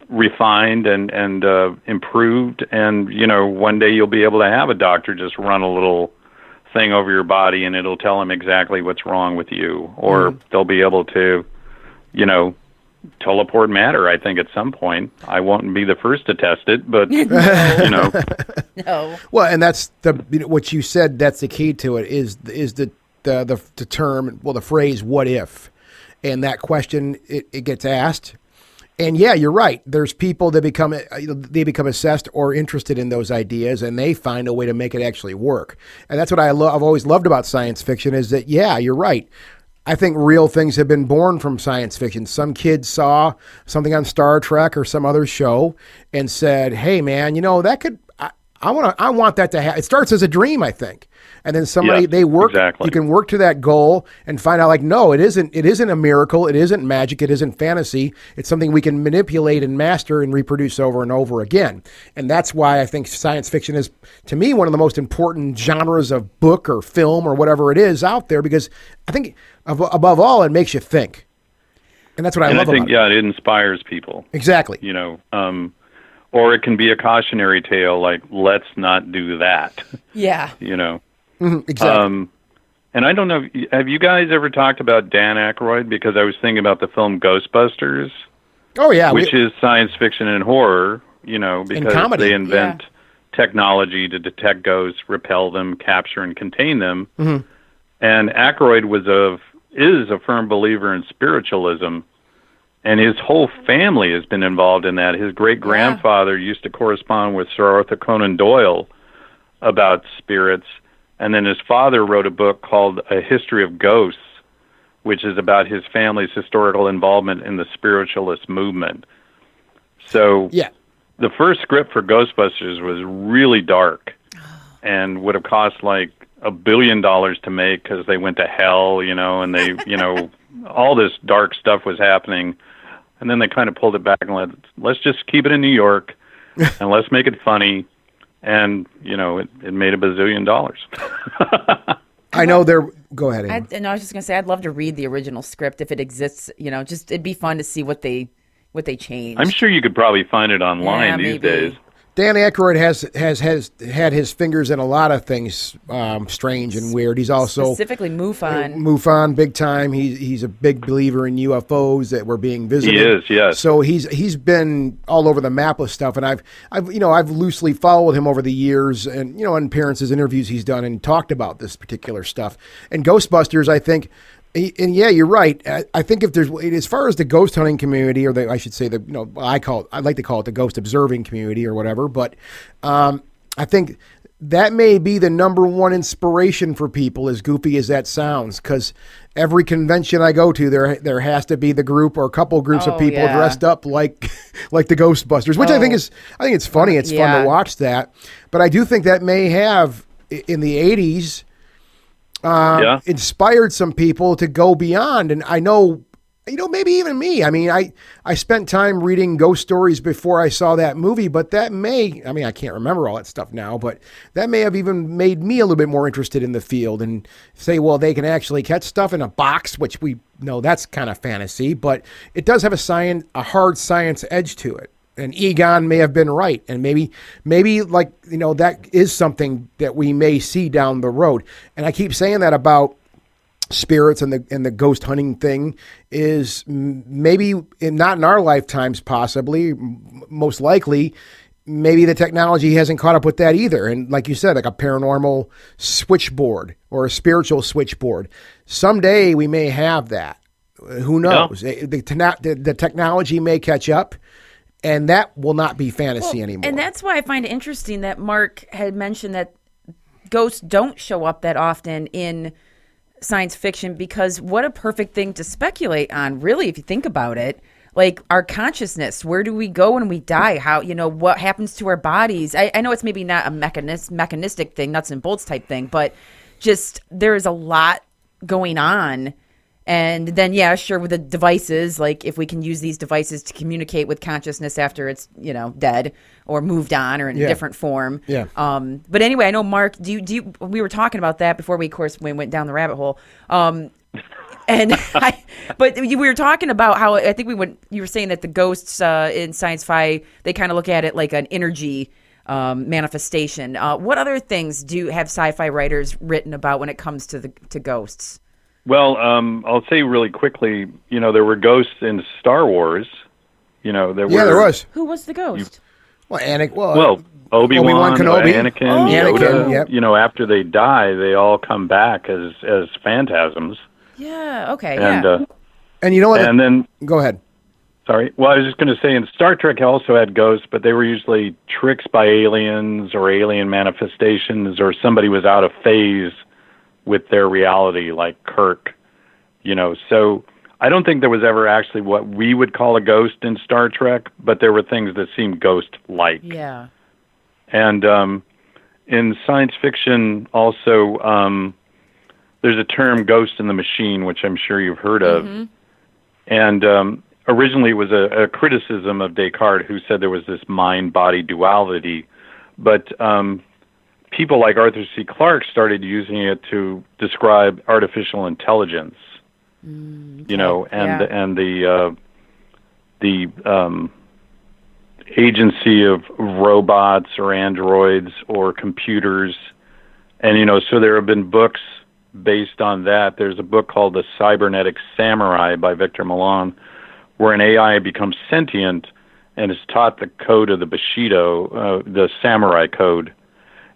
refined and and uh, improved, and you know, one day you'll be able to have a doctor just run a little thing over your body, and it'll tell him exactly what's wrong with you, or mm. they'll be able to, you know, teleport matter. I think at some point, I won't be the first to test it, but you know, no. Well, and that's the what you said. That's the key to it is is the the the, the term, well, the phrase "what if," and that question it, it gets asked. And yeah, you're right. There's people that become they become obsessed or interested in those ideas, and they find a way to make it actually work. And that's what I lo- I've always loved about science fiction is that, yeah, you're right. I think real things have been born from science fiction. Some kid saw something on Star Trek or some other show and said, "Hey, man, you know that could I, I want to I want that to happen." It starts as a dream, I think. and then somebody yes, they work. Exactly. You can work to that goal and find out like, no, it isn't. It isn't a miracle. It isn't magic. It isn't fantasy. It's something we can manipulate and master and reproduce over and over again. And that's why I think science fiction is, to me, one of the most important genres of book or film or whatever it is out there, because I think above all, it makes you think. And that's what I and love I think, about it. Yeah, it inspires people. Exactly. You know, um, or it can be a cautionary tale, like, let's not do that. Yeah. You know. Mm-hmm, exactly. Um, and I don't know, have you guys ever talked about Dan Aykroyd? Because I was thinking about the film Ghostbusters. Oh, yeah. Which we, is science fiction and horror, you know, because comedy, they invent yeah. technology to detect ghosts, repel them, capture and contain them. Mm-hmm. And Aykroyd was of... is a firm believer in spiritualism, and his whole family has been involved in that. His great-grandfather yeah. used to correspond with Sir Arthur Conan Doyle about spirits, and then his father wrote a book called A History of Ghosts, which is about his family's historical involvement in the spiritualist movement. So yeah. the first script for Ghostbusters was really dark and would have cost like a billion dollars to make, because they went to hell, you know, and they, you know, all this dark stuff was happening. And then they kind of pulled it back and let, let's just keep it in New York and let's make it funny. And, you know, it, it made a bazillion dollars. I know they're, go ahead. I, and I was just going to say, I'd love to read the original script if it exists, you know, just, it'd be fun to see what they, what they changed. I'm sure you could probably find it online yeah, these maybe. days. Dan Aykroyd has, has has had his fingers in a lot of things, um, strange and weird. He's also specifically MUFON, MUFON, big time. He's he's a big believer in U F Os that were being visited. He is, yes. So he's he's been all over the map with stuff, and I've I've you know I've loosely followed him over the years, and you know in appearances, interviews he's done, and talked about this particular stuff. And Ghostbusters, I think. And yeah, you're right. I think if there's, as far as the ghost hunting community, or the, I should say the, you know, I call it, I'd like to call it the ghost observing community or whatever, but um, I think that may be the number one inspiration for people, as goofy as that sounds, because every convention I go to, there there has to be the group or a couple groups oh, of people yeah. dressed up like like the Ghostbusters, which oh. I think is, I think it's funny. It's yeah. fun to watch that. But I do think that may have, in the eighties, Uh, yeah. inspired some people to go beyond. And I know, you know, maybe even me. I mean, I, I spent time reading ghost stories before I saw that movie, but that may, I mean, I can't remember all that stuff now, but that may have even made me a little bit more interested in the field and say, well, they can actually catch stuff in a box, which we know that's kind of fantasy, but it does have a science, a hard science edge to it. And Egon may have been right, and maybe, maybe like you know, that is something that we may see down the road. And I keep saying that about spirits and the and the ghost hunting thing is maybe in, not in our lifetimes, possibly, m- most likely. Maybe the technology hasn't caught up with that either. And like you said, like a paranormal switchboard or a spiritual switchboard. Someday we may have that. Who knows? No. The, the, the technology may catch up. And that will not be fantasy well, anymore. And that's why I find it interesting that Mark had mentioned that ghosts don't show up that often in science fiction, because what a perfect thing to speculate on, really, if you think about it. Like our consciousness, where do we go when we die? How, you know, what happens to our bodies? I, I know it's maybe not a mechanist, mechanistic thing, nuts and bolts type thing, but just there is a lot going on. And then, yeah, sure, with the devices, like if we can use these devices to communicate with consciousness after it's, you know, dead or moved on or in yeah. a different form. Yeah. Um, but anyway, I know, Mark, do you, do you, we were talking about that before we, of course, we went down the rabbit hole. Um, and I, but we were talking about how I think we went, you were saying that the ghosts uh, in science-fi, they kind of look at it like an energy um, manifestation. Uh, what other things do have sci-fi writers written about when it comes to the to ghosts? Well, um, I'll say really quickly, you know, there were ghosts in Star Wars. You know, there yeah, were. Yeah, there was. Who was the ghost? You, well, Anakin. Well, well Obi-Wan, Obi-Wan Kenobi. Anakin, oh. Yoda, Anakin, yep. You know, after they die, they all come back as, as phantasms. Yeah, okay, and, yeah. Uh, and you know what? And the, then. Go ahead. Sorry. Well, I was just going to say, in Star Trek also had ghosts, but they were usually tricks by aliens or alien manifestations, or somebody was out of phase with their reality, like Kirk, you know. So I don't think there was ever actually what we would call a ghost in Star Trek, but there were things that seemed ghost-like. Yeah. And um, in science fiction, also, um, there's a term, ghost in the machine, which I'm sure you've heard of. Mm-hmm. And um, originally it was a, a criticism of Descartes, who said there was this mind-body duality. But um, people like Arthur C. Clarke started using it to describe artificial intelligence, mm, you know, and, yeah. and the, uh, the um, agency of robots or androids or computers. And, you know, so there have been books based on that. There's a book called The Cybernetic Samurai by Victor Milan, where an A I becomes sentient and is taught the code of the Bushido, uh, the samurai code.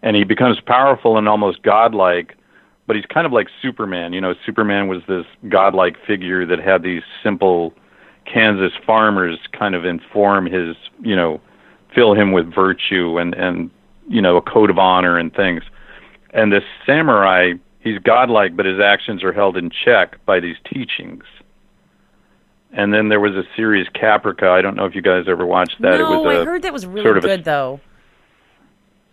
And he becomes powerful and almost godlike, but he's kind of like Superman. You know, Superman was this godlike figure that had these simple Kansas farmers kind of inform his, you know, fill him with virtue and, and, you know, a code of honor and things. And this samurai, he's godlike, but his actions are held in check by these teachings. And then there was a series, Caprica. I don't know if you guys ever watched that. No, it was a, I heard that was really sort of good, a, though.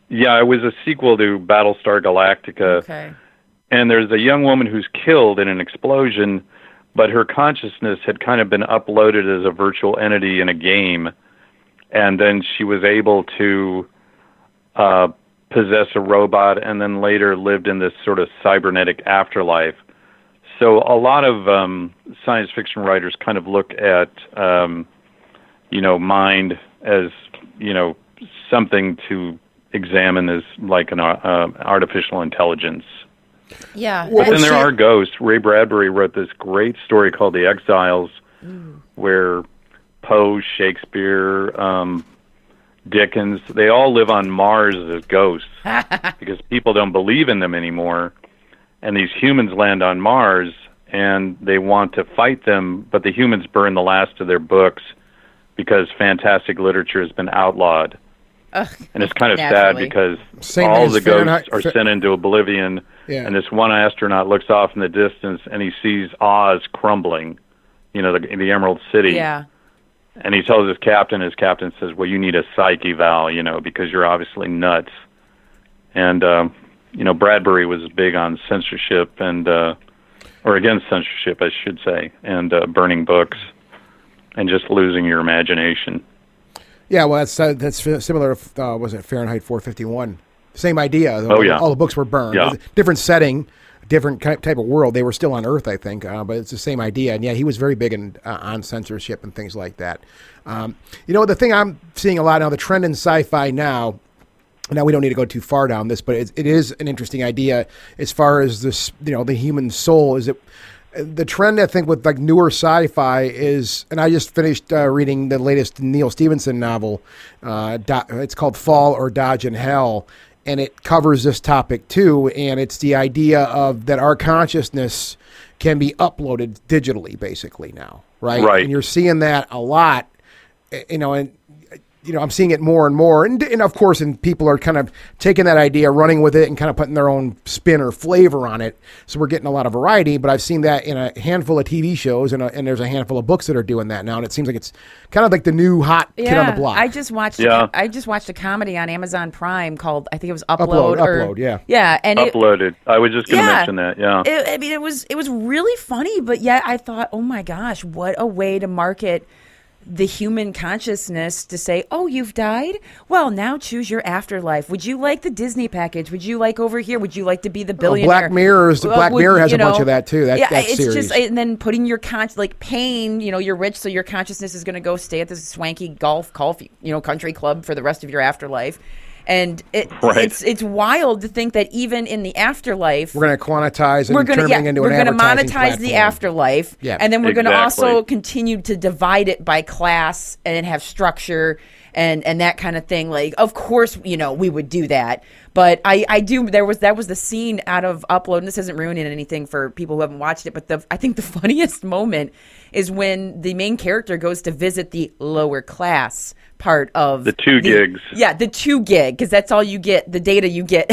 Yeah, it was a sequel to Battlestar Galactica. Okay. And there's a young woman who's killed in an explosion, but her consciousness had kind of been uploaded as a virtual entity in a game. And then she was able to uh, possess a robot, and then later lived in this sort of cybernetic afterlife. So a lot of um, science fiction writers kind of look at, um, you know, mind as, you know, something to examine as like an uh, artificial intelligence. Yeah. But then there are ghosts. Ray Bradbury wrote this great story called The Exiles, mm. where Poe, Shakespeare, um, Dickens, they all live on Mars as ghosts because people don't believe in them anymore. And these humans land on Mars, and they want to fight them, but the humans burn the last of their books because fantastic literature has been outlawed. Ugh, and it's kind of naturally. sad because Saint all the Fahrenheit, ghosts are sent into oblivion, yeah. and this one astronaut looks off in the distance, and he sees Oz crumbling, you know, the, the Emerald City. Yeah. And he tells his captain, his captain says, well, you need a psych eval, you know, because you're obviously nuts. And... Um, you know, Bradbury was big on censorship and, uh, or against censorship, I should say, and uh, burning books and just losing your imagination. Yeah, well, that's uh, that's similar to, uh, was it Fahrenheit four fifty-one? Same idea. Oh, yeah. All the books were burned. Yeah. Different setting, different type of world. They were still on Earth, I think, uh, but it's the same idea. And, yeah, he was very big in, uh, on censorship and things like that. Um, you know, the thing I'm seeing a lot now, the trend in sci-fi now, now we don't need to go too far down this, but it, it is an interesting idea as far as this, you know, the human soul. Is it the trend? I think with like newer sci-fi is, and I just finished uh, reading the latest Neil Stephenson novel. Uh, Do- it's called Fall or Dodge in Hell, and it covers this topic too. And it's the idea of that our consciousness can be uploaded digitally, basically now, right? Right. And you're seeing that a lot, you know, and. You know, I'm seeing it more and more. And, and of course, and people are kind of taking that idea, running with it, and kind of putting their own spin or flavor on it. So we're getting a lot of variety. But I've seen that in a handful of T V shows, and, a, and there's a handful of books that are doing that now. And it seems like it's kind of like the new hot yeah, kid on the block. I just watched yeah. I just watched a comedy on Amazon Prime called, I think it was Upload. Upload, or, Upload yeah. Yeah. And Uploaded. It, I was just going to yeah, mention that, yeah. It, I mean, it was it was really funny, but yet I thought, oh, my gosh, what a way to market the human consciousness to say, oh, you've died? Well, now choose your afterlife. Would you like the Disney package? Would you like over here? Would you like to be the billionaire? Well, Black Mirror, the Black well, would, Mirror has a know, bunch of that, too. That, yeah, that it's series. Just, and then putting your, con- like, pain, you know, you're rich, so your consciousness is going to go stay at this swanky golf, golf, you know, country club for the rest of your afterlife. And it, right. it's it's wild to think that even in the afterlife, we're going to quantize and gonna, turn yeah, it into an advertising platform. We're going to monetize platform. the afterlife, yeah. and then we're exactly. going to also continue to divide it by class and have structure and, and that kind of thing. Like, of course, you know, we would do that. But I, I do. There was that was the scene out of Upload, and this isn't ruining anything for people who haven't watched it. But the I think the funniest moment is when the main character goes to visit the lower class part of the two the, gigs. Yeah, the two gig, because that's all you get, the data you get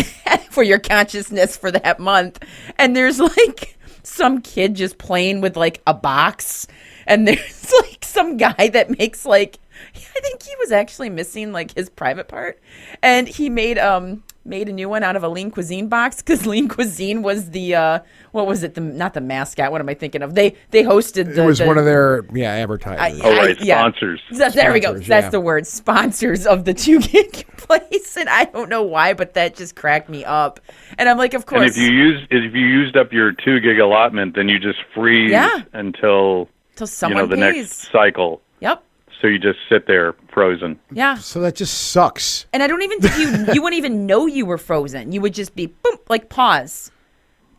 for your consciousness for that month. And there's like some kid just playing with like a box, and there's like some guy that makes like I think he was actually missing like his private part, and he made um made a new one out of a Lean Cuisine box, because Lean Cuisine was the uh, what was it the not the mascot? What am I thinking of? They they hosted the, it was the, one of their yeah advertisers. I, oh right, I, yeah. sponsors. So, sponsors. There we go. That's yeah. the word. Sponsors of the two gig place, and I don't know why, but that just cracked me up. And I'm like, of course. And if you use if you used up your two gig allotment, then you just freeze yeah. until until someone you know, the pays. Next cycle. Yep. So you just sit there frozen. Yeah. So that just sucks. And I don't even think you you wouldn't even know you were frozen. You would just be boom, like pause,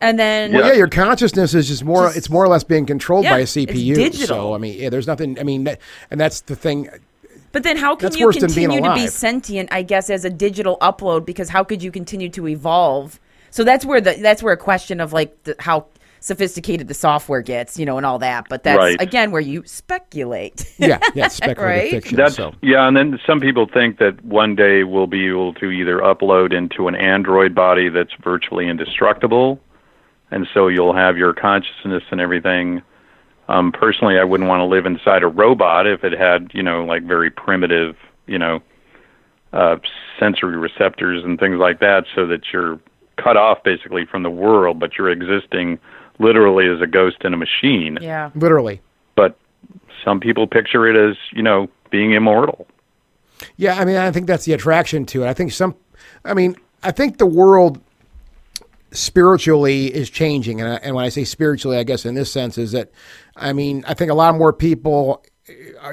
and then well, yeah, your consciousness is just more. Just, it's more or less being controlled yeah, by a C P U. It's digital. So I mean, yeah, there's nothing. I mean, that, and that's the thing. But then how can that's you continue to be sentient? I guess as a digital upload, because how could you continue to evolve? So that's where the that's where a question of like the, how. sophisticated the software gets, you know, and all that. But that's, right. again, where you speculate. yeah, yeah, speculative right? fiction. That's, so. Yeah, and then some people think that one day we'll be able to either upload into an android body that's virtually indestructible, and so you'll have your consciousness and everything. Um, personally, I wouldn't want to live inside a robot if it had, you know, like very primitive, you know, uh, sensory receptors and things like that, so that you're cut off basically from the world, but you're existing literally as a ghost in a machine. Yeah. Literally. But some people picture it as, you know, being immortal. Yeah, I mean, I think that's the attraction to it. I think some, I mean, I think the world spiritually is changing. And, I, and when I say spiritually, I guess in this sense is that, I mean, I think a lot more people,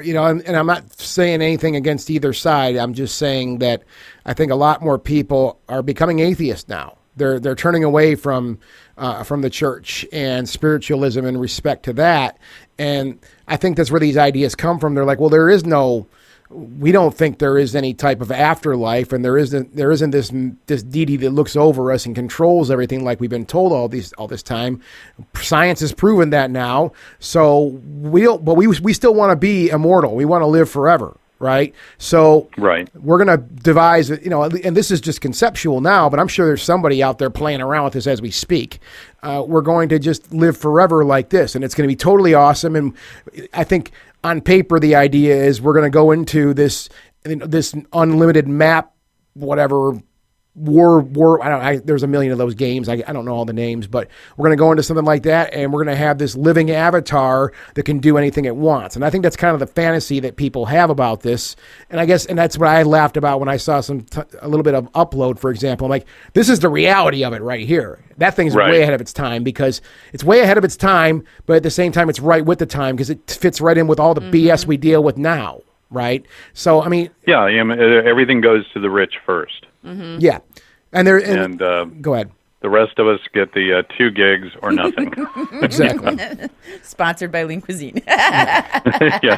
you know, and, and I'm not saying anything against either side. I'm just saying that I think a lot more people are becoming atheists now. They're they're turning away from uh, from the church and spiritualism in respect to that, and I think that's where these ideas come from. They're like, well, there is no, we don't think there is any type of afterlife, and there isn't there isn't this this deity that looks over us and controls everything like we've been told all these all this time. Science has proven that now, so we don't, but we we still want to be immortal. We want to live forever. Right. So right. we're going to devise, you know, and this is just conceptual now, but I'm sure there's somebody out there playing around with this as we speak. Uh, we're going to just live forever like this, and it's going to be totally awesome. And I think on paper, the idea is we're going to go into this, you know, this unlimited map, whatever war, war. I don't I, there's a million of those games. I, I don't know all the names, but we're going to go into something like that. And we're going to have this living avatar that can do anything it wants. And I think that's kind of the fantasy that people have about this. And I guess, and that's what I laughed about when I saw some, t- a little bit of Upload, for example. I'm like, this is the reality of it right here. That thing's right. way ahead of its time, because it's way ahead of its time, but at the same time, it's right with the time, because it fits right in with all the mm-hmm. B S we deal with now. Right. So, I mean, yeah, I mean, everything goes to the rich first. Mm-hmm. Yeah, and there and, and uh, go ahead. The rest of us get the uh, two gigs or nothing. Exactly. Sponsored by Lean Cuisine. Yeah,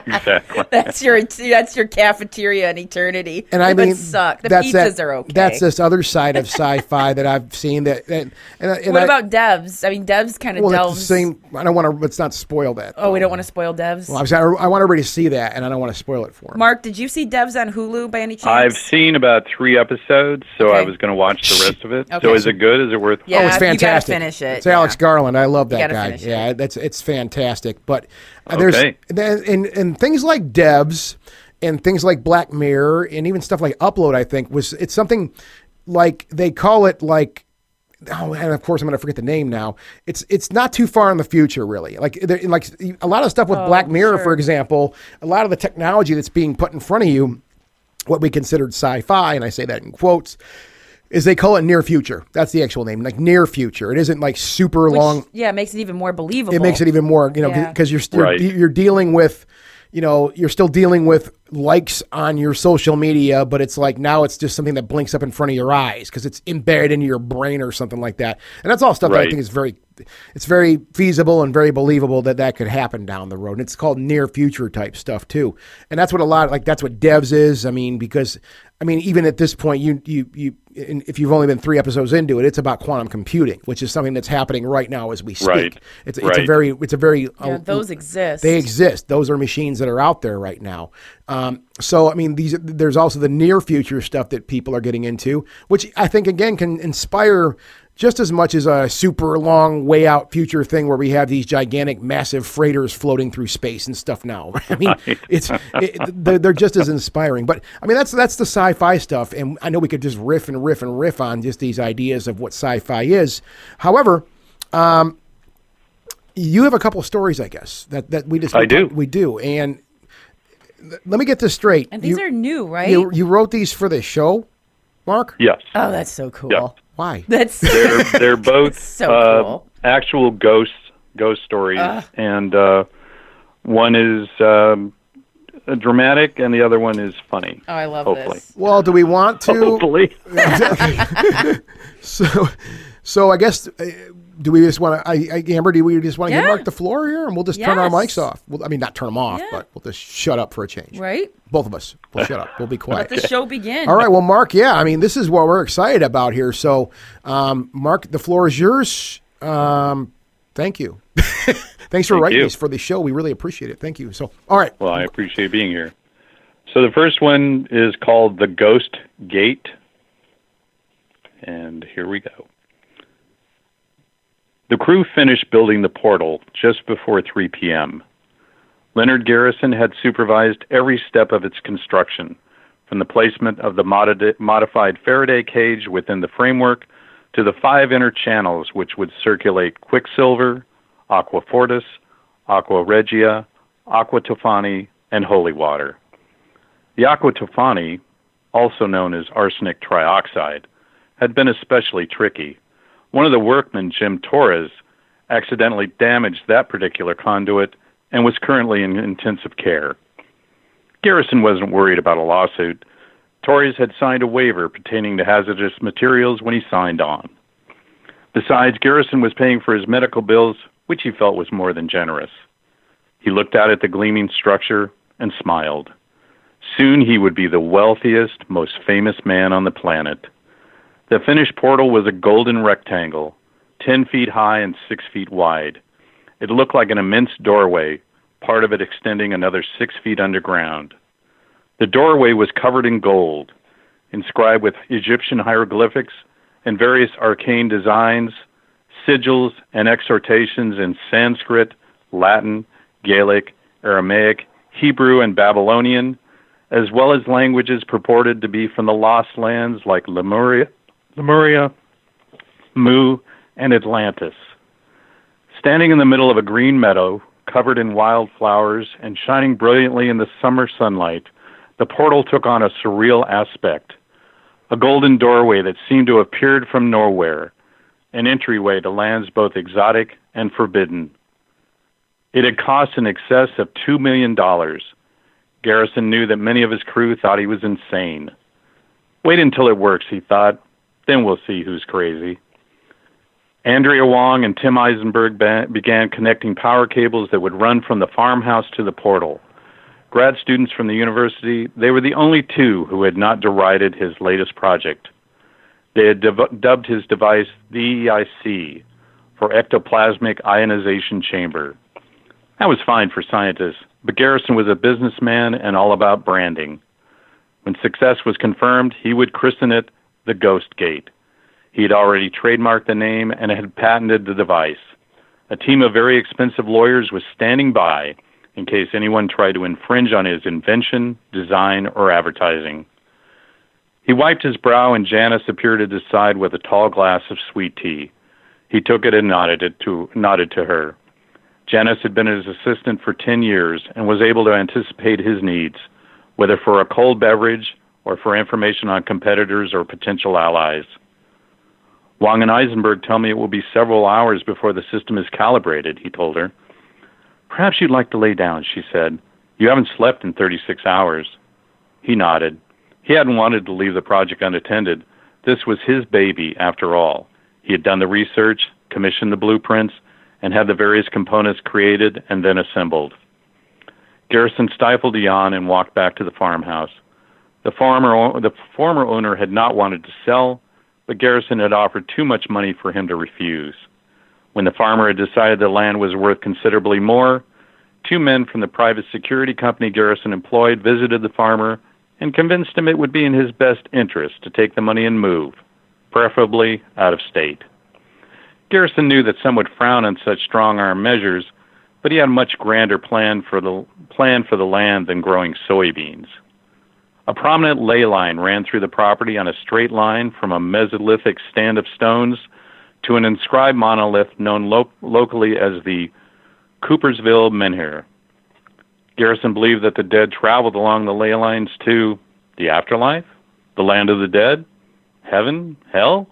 exactly. That's your that's your cafeteria in eternity. And I it mean, suck. The pizzas that, are okay. That's this other side of sci-fi that I've seen. That and, and, and what I, about Devs? I mean, Devs kind of well, delves. It's the same. I don't want to. Let's not spoil that. Oh, though. We don't want to spoil Devs. Well, I, was, I, I want everybody to see that, and I don't want to spoil it for them. Mark, did you see Devs on Hulu by any chance? I've seen about three episodes, so okay. I was going to watch the rest of it. Okay. So is it good? Is it worth? Yeah, oh, it's fantastic. You gotta finish it. It's yeah. Alex Garland. I love that guy. Yeah, that's it's fantastic. But uh, okay. there's and and things like Devs and things like Black Mirror and even stuff like Upload. I think was it's something like they call it like. Oh, and of course I'm going to forget the name now. It's it's not too far in the future, really. Like like a lot of stuff with oh, Black Mirror, sure. for example. A lot of the technology that's being put in front of you, what we considered sci-fi, and I say that in quotes. Is they call it near future. That's the actual name, like near future. It isn't like super Which, long. Yeah, it makes it even more believable. It makes it even more, you know, because yeah. you're still right. you're dealing with, you know, you're still dealing with likes on your social media, but it's like now it's just something that blinks up in front of your eyes because it's embedded into your brain or something like that. And that's all stuff right. that I think is very, it's very feasible and very believable that that could happen down the road. And it's called near future type stuff too. And that's what a lot of, like that's what Devs is. I mean, because I mean, even at this point, you you you. And if you've only been three episodes into it, it's about quantum computing, which is something that's happening right now as we speak. Right. It's, it's right. a very, it's a very, yeah, uh, those exist. They exist. Those are machines that are out there right now. Um, so, I mean, these, there's also the near future stuff that people are getting into, which I think again can inspire just as much as a super long way out future thing where we have these gigantic massive freighters floating through space and stuff now. I mean, it's it, they're, they're just as inspiring. But I mean, that's that's the sci-fi stuff. And I know we could just riff and riff and riff on just these ideas of what sci-fi is. However, um, you have a couple of stories, I guess, that, that we just I do. We do. And let me get this straight. And these you, are new, right? You, you wrote these for the show, Mark? Yes. Oh, that's so cool. Yeah. Why? That's they're they're both so uh, cool. actual ghosts, ghost stories, uh, and uh, one is um, dramatic, and the other one is funny. Oh, I love hopefully. This. Well, do we want to? Hopefully. so, so I guess uh, do we just want to? I, I Amber, do we just want to yeah. give Mark the floor here, and we'll just yes. turn our mics off? Well, I mean, not turn them off, yeah. but we'll just shut up for a change, right? Both of us. We'll shut up. We'll be quiet. Let the show begin. All right. Well, Mark, yeah, I mean, this is what we're excited about here. So, um, Mark, the floor is yours. Um, thank you. Thanks for thank writing you. These for the show. We really appreciate it. Thank you. So, all right. Well, I appreciate being here. So the first one is called The Ghost Gate. And here we go. The crew finished building the portal just before three p.m., Leonard Garrison had supervised every step of its construction, from the placement of the modi- modified Faraday cage within the framework to the five inner channels which would circulate Quicksilver, Aqua Fortis, Aqua Regia, Aqua Tofani, and holy water. The Aqua Tofani, also known as arsenic trioxide, had been especially tricky. One of the workmen, Jim Torres, accidentally damaged that particular conduit and was currently in intensive care. Garrison wasn't worried about a lawsuit. Torres had signed a waiver pertaining to hazardous materials when he signed on. Besides, Garrison was paying for his medical bills, which he felt was more than generous. He looked out at the gleaming structure and smiled. Soon he would be the wealthiest, most famous man on the planet. The finished portal was a golden rectangle, ten feet high and six feet wide. It looked like an immense doorway, part of it extending another six feet underground. The doorway was covered in gold, inscribed with Egyptian hieroglyphics and various arcane designs, sigils, and exhortations in Sanskrit, Latin, Gaelic, Aramaic, Hebrew, and Babylonian, as well as languages purported to be from the lost lands like Lemuria, Lemuria, Mu, and Atlantis. Standing in the middle of a green meadow, covered in wildflowers and shining brilliantly in the summer sunlight, the portal took on a surreal aspect. A golden doorway that seemed to have appeared from nowhere, an entryway to lands both exotic and forbidden. It had cost in excess of two million dollars. Garrison knew that many of his crew thought he was insane. Wait until it works, he thought. Then we'll see who's crazy. Andrea Wong and Tim Eisenberg ba- began connecting power cables that would run from the farmhouse to the portal. Grad students from the university, they were the only two who had not derided his latest project. They had dev- dubbed his device the E I C, for ectoplasmic ionization chamber. That was fine for scientists, but Garrison was a businessman and all about branding. When success was confirmed, he would christen it the Ghost Gate. He had already trademarked the name and had patented the device. A team of very expensive lawyers was standing by in case anyone tried to infringe on his invention, design, or advertising. He wiped his brow and Janice appeared at his side with a tall glass of sweet tea. He took it and nodded it to, nodded to her. Janice had been his assistant for ten years and was able to anticipate his needs, whether for a cold beverage or for information on competitors or potential allies. Wong and Eisenberg tell me it will be several hours before the system is calibrated, he told her. Perhaps you'd like to lay down, she said. You haven't slept in thirty-six hours. He nodded. He hadn't wanted to leave the project unattended. This was his baby, after all. He had done the research, commissioned the blueprints, and had the various components created and then assembled. Garrison stifled a yawn and walked back to the farmhouse. The former, the former owner had not wanted to sell, but Garrison had offered too much money for him to refuse. When the farmer had decided the land was worth considerably more, two men from the private security company Garrison employed visited the farmer and convinced him it would be in his best interest to take the money and move, preferably out of state. Garrison knew that some would frown on such strong-arm measures, but he had a much grander plan for the plan for the land than growing soybeans. A prominent ley line ran through the property on a straight line from a Mesolithic stand of stones to an inscribed monolith known lo- locally as the Coopersville Menhir. Garrison believed that the dead traveled along the ley lines to the afterlife, the land of the dead, heaven, hell.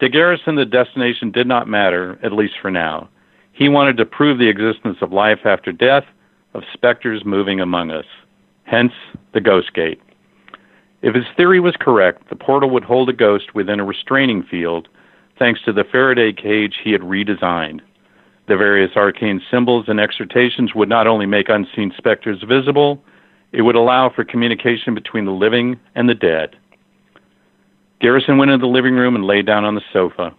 To Garrison, the destination did not matter, at least for now. He wanted to prove the existence of life after death, of specters moving among us, hence the Ghost Gate. If his theory was correct, the portal would hold a ghost within a restraining field, thanks to the Faraday cage he had redesigned. The various arcane symbols and exhortations would not only make unseen specters visible, it would allow for communication between the living and the dead. Garrison went into the living room and lay down on the sofa.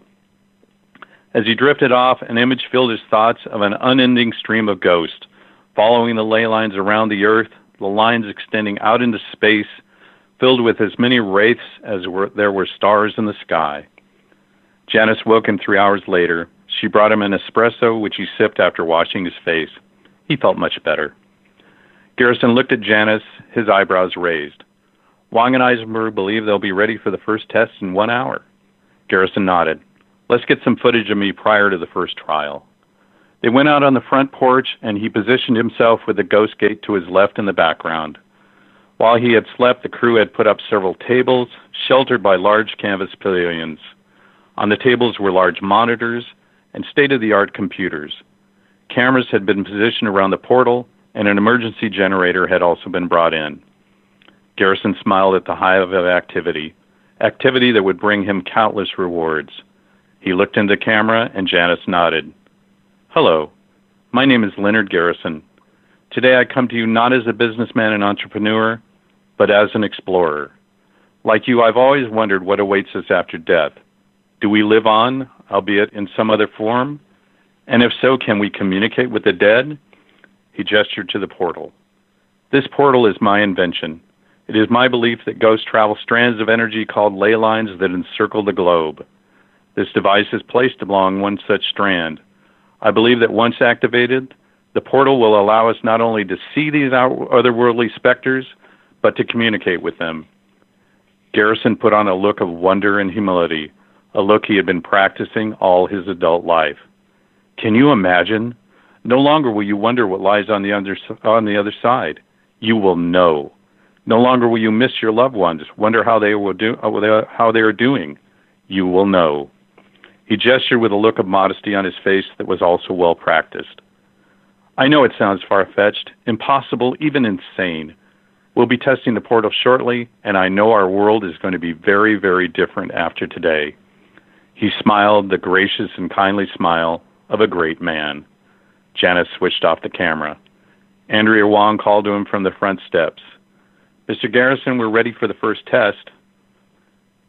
As he drifted off, an image filled his thoughts of an unending stream of ghosts, following the ley lines around the earth, the lines extending out into space, filled with as many wraiths as were, there were stars in the sky. Janice woke him three hours later. She brought him an espresso, which he sipped after washing his face. He felt much better. Garrison looked at Janice, his eyebrows raised. Wong and Eisenberg believe they'll be ready for the first test in one hour. Garrison nodded. Let's get some footage of me prior to the first trial. They went out on the front porch, and he positioned himself with the Ghost Gate to his left in the background. While he had slept, the crew had put up several tables, sheltered by large canvas pavilions. On the tables were large monitors and state-of-the-art computers. Cameras had been positioned around the portal, and an emergency generator had also been brought in. Garrison smiled at the hive of activity, activity that would bring him countless rewards. He looked into the camera, and Janice nodded. Hello, my name is Leonard Garrison. Today I come to you not as a businessman and entrepreneur, but as an explorer. Like you, I've always wondered what awaits us after death. Do we live on, albeit in some other form? And if so, can we communicate with the dead? He gestured to the portal. This portal is my invention. It is my belief that ghosts travel strands of energy called ley lines that encircle the globe. This device is placed along one such strand. I believe that once activated, the portal will allow us not only to see these otherworldly specters, but to communicate with them. Garrison put on a look of wonder and humility, a look he had been practicing all his adult life. Can you imagine? No longer will you wonder what lies on the, under, on the other side. You will know. No longer will you miss your loved ones, wonder how they will do, how they are doing. You will know. He gestured with a look of modesty on his face that was also well practiced. I know it sounds far-fetched, impossible, even insane. We'll be testing the portal shortly, and I know our world is going to be very, very different after today. He smiled the gracious and kindly smile of a great man. Janice switched off the camera. Andrea Wong called to him from the front steps. Mister Garrison, we're ready for the first test.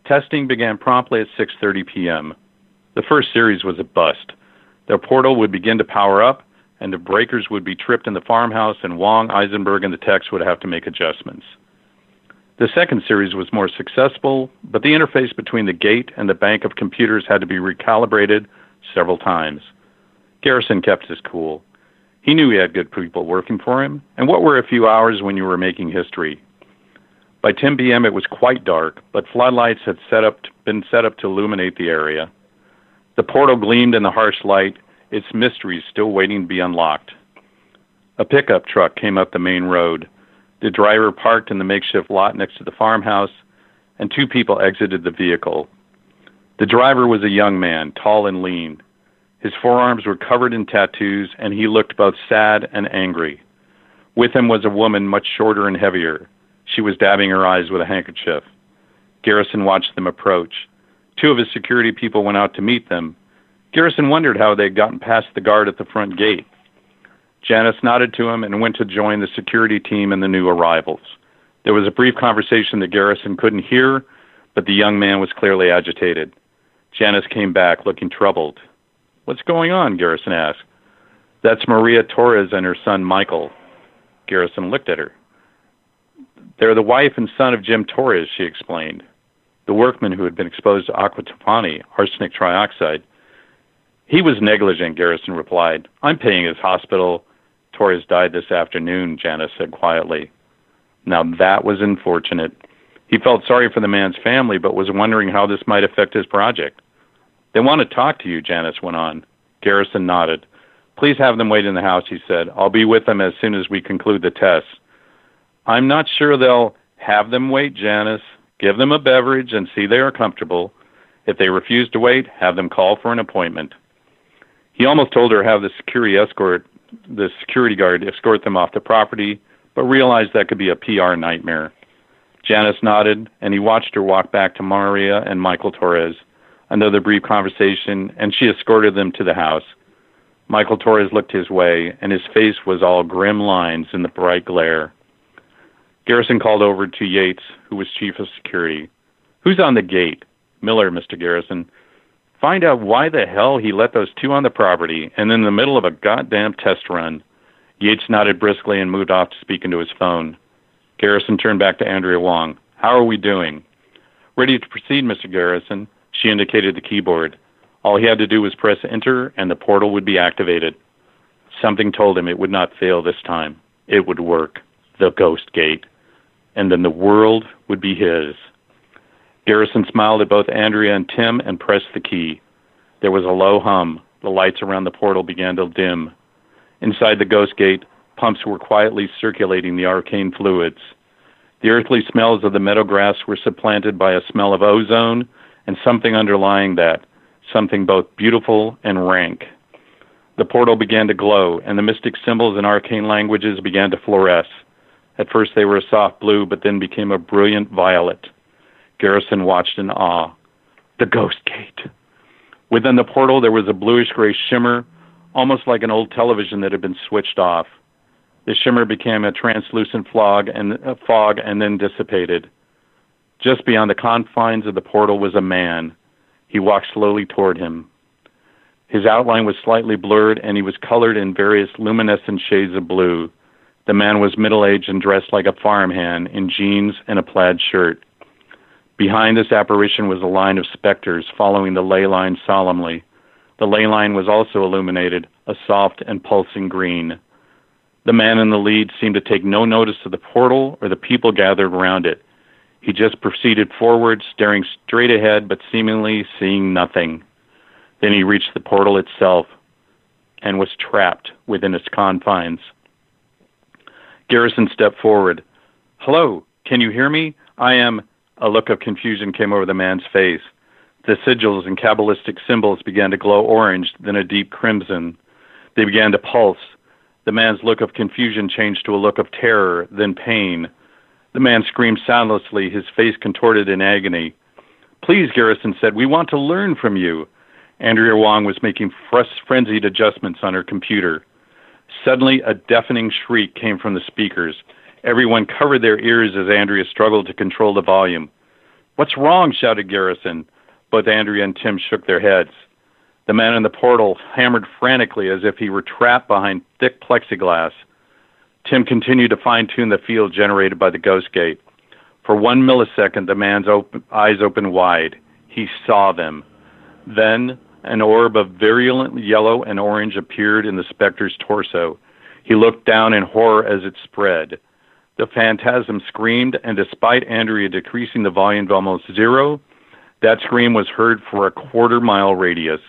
Testing began promptly at six thirty p.m. The first series was a bust. Their portal would begin to power up, and the breakers would be tripped in the farmhouse, and Wong, Eisenberg, and the techs would have to make adjustments. The second series was more successful, but the interface between the gate and the bank of computers had to be recalibrated several times. Garrison kept his cool. He knew he had good people working for him, and what were a few hours when you were making history? By ten p.m. it was quite dark, but floodlights had set up, been set up to illuminate the area. The portal gleamed in the harsh light, its mysteries still waiting to be unlocked. A pickup truck came up the main road. The driver parked in the makeshift lot next to the farmhouse, and two people exited the vehicle. The driver was a young man, tall and lean. His forearms were covered in tattoos, and he looked both sad and angry. With him was a woman much shorter and heavier. She was dabbing her eyes with a handkerchief. Garrison watched them approach. Two of his security people went out to meet them. Garrison wondered how they had gotten past the guard at the front gate. Janice nodded to him and went to join the security team and the new arrivals. There was a brief conversation that Garrison couldn't hear, but the young man was clearly agitated. Janice came back looking troubled. What's going on? Garrison asked. That's Maria Torres and her son Michael. Garrison looked at her. They're the wife and son of Jim Torres, she explained, the workman who had been exposed to aquatofani, arsenic trioxide. He was negligent, Garrison replied. I'm paying his hospital. Torres died this afternoon, Janice said quietly. Now that was unfortunate. He felt sorry for the man's family, but was wondering how this might affect his project. They want to talk to you, Janice went on. Garrison nodded. Please have them wait in the house, he said. I'll be with them as soon as we conclude the test. I'm not sure they'll have them wait, Janice. Give them a beverage and see they are comfortable. If they refuse to wait, have them call for an appointment. He almost told her to have the security escort, the security guard escort them off the property, but realized that could be a P R nightmare. Janice nodded, and he watched her walk back to Maria and Michael Torres. Another brief conversation, and she escorted them to the house. Michael Torres looked his way, and his face was all grim lines in the bright glare. Garrison called over to Yates, who was chief of security. Who's on the gate? Miller, Mister Garrison. Find out why the hell he let those two on the property, and in the middle of a goddamn test run. Yates nodded briskly and moved off to speak into his phone. Garrison turned back to Andrea Wong. How are we doing? Ready to proceed, Mister Garrison. She indicated the keyboard. All he had to do was press enter, and the portal would be activated. Something told him it would not fail this time. It would work. The ghost gate. And then the world would be his. Garrison smiled at both Andrea and Tim and pressed the key. There was a low hum. The lights around the portal began to dim. Inside the ghost gate, pumps were quietly circulating the arcane fluids. The earthly smells of the meadow grass were supplanted by a smell of ozone and something underlying that, something both beautiful and rank. The portal began to glow, and the mystic symbols in arcane languages began to fluoresce. At first they were a soft blue, but then became a brilliant violet. Garrison watched in awe. The ghost gate. Within the portal there was a bluish-gray shimmer, almost like an old television that had been switched off. The shimmer became a translucent fog and, uh, fog and then dissipated. Just beyond the confines of the portal was a man. He walked slowly toward him. His outline was slightly blurred, and he was colored in various luminescent shades of blue. The man was middle-aged and dressed like a farmhand in jeans and a plaid shirt. Behind this apparition was a line of specters following the ley line solemnly. The ley line was also illuminated, a soft and pulsing green. The man in the lead seemed to take no notice of the portal or the people gathered around it. He just proceeded forward, staring straight ahead, but seemingly seeing nothing. Then he reached the portal itself and was trapped within its confines. Garrison stepped forward. Hello, can you hear me? I am... A look of confusion came over the man's face. The sigils and Kabbalistic symbols began to glow orange, then a deep crimson. They began to pulse. The man's look of confusion changed to a look of terror, then pain. The man screamed soundlessly, his face contorted in agony. Please, Garrison said, we want to learn from you. Andrea Wong was making frenzied adjustments on her computer. Suddenly, a deafening shriek came from the speakers. Everyone covered their ears as Andrea struggled to control the volume. What's wrong? Shouted Garrison. Both Andrea and Tim shook their heads. The man in the portal hammered frantically as if he were trapped behind thick plexiglass. Tim continued to fine-tune the field generated by the ghost gate. For one millisecond, the man's open, eyes opened wide. He saw them. Then, an orb of virulent yellow and orange appeared in the specter's torso. He looked down in horror as it spread. The phantasm screamed, and despite Andrea decreasing the volume to almost zero, that scream was heard for a quarter-mile radius.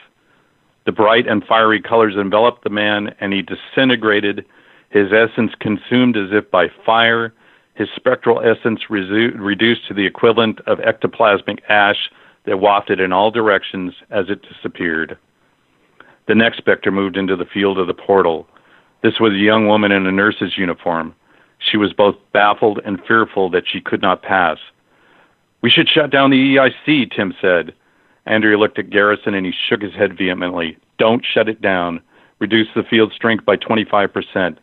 The bright and fiery colors enveloped the man, and he disintegrated, his essence consumed as if by fire, his spectral essence resu- reduced to the equivalent of ectoplasmic ash that wafted in all directions as it disappeared. The next specter moved into the field of the portal. This was a young woman in a nurse's uniform. She was both baffled and fearful that she could not pass. We should shut down the E I C, Tim said. Andrea looked at Garrison, and he shook his head vehemently. Don't shut it down. Reduce the field strength by twenty-five percent.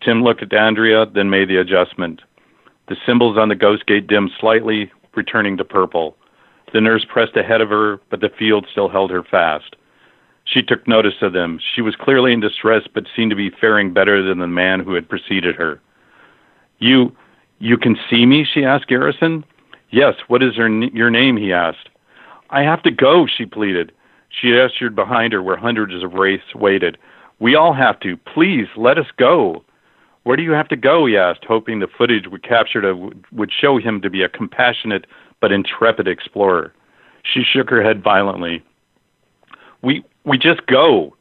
Tim looked at Andrea, then made the adjustment. The symbols on the ghost gate dimmed slightly, returning to purple. The nurse pressed ahead of her, but the field still held her fast. She took notice of them. She was clearly in distress, but seemed to be faring better than the man who had preceded her. You you can see me, she asked Garrison. Yes, what is her, your name, he asked. I have to go, she pleaded. She gestured behind her where hundreds of wraiths waited. We all have to. Please, let us go. Where do you have to go, he asked, hoping the footage we captured would show him to be a compassionate but intrepid explorer. She shook her head violently. We we just go.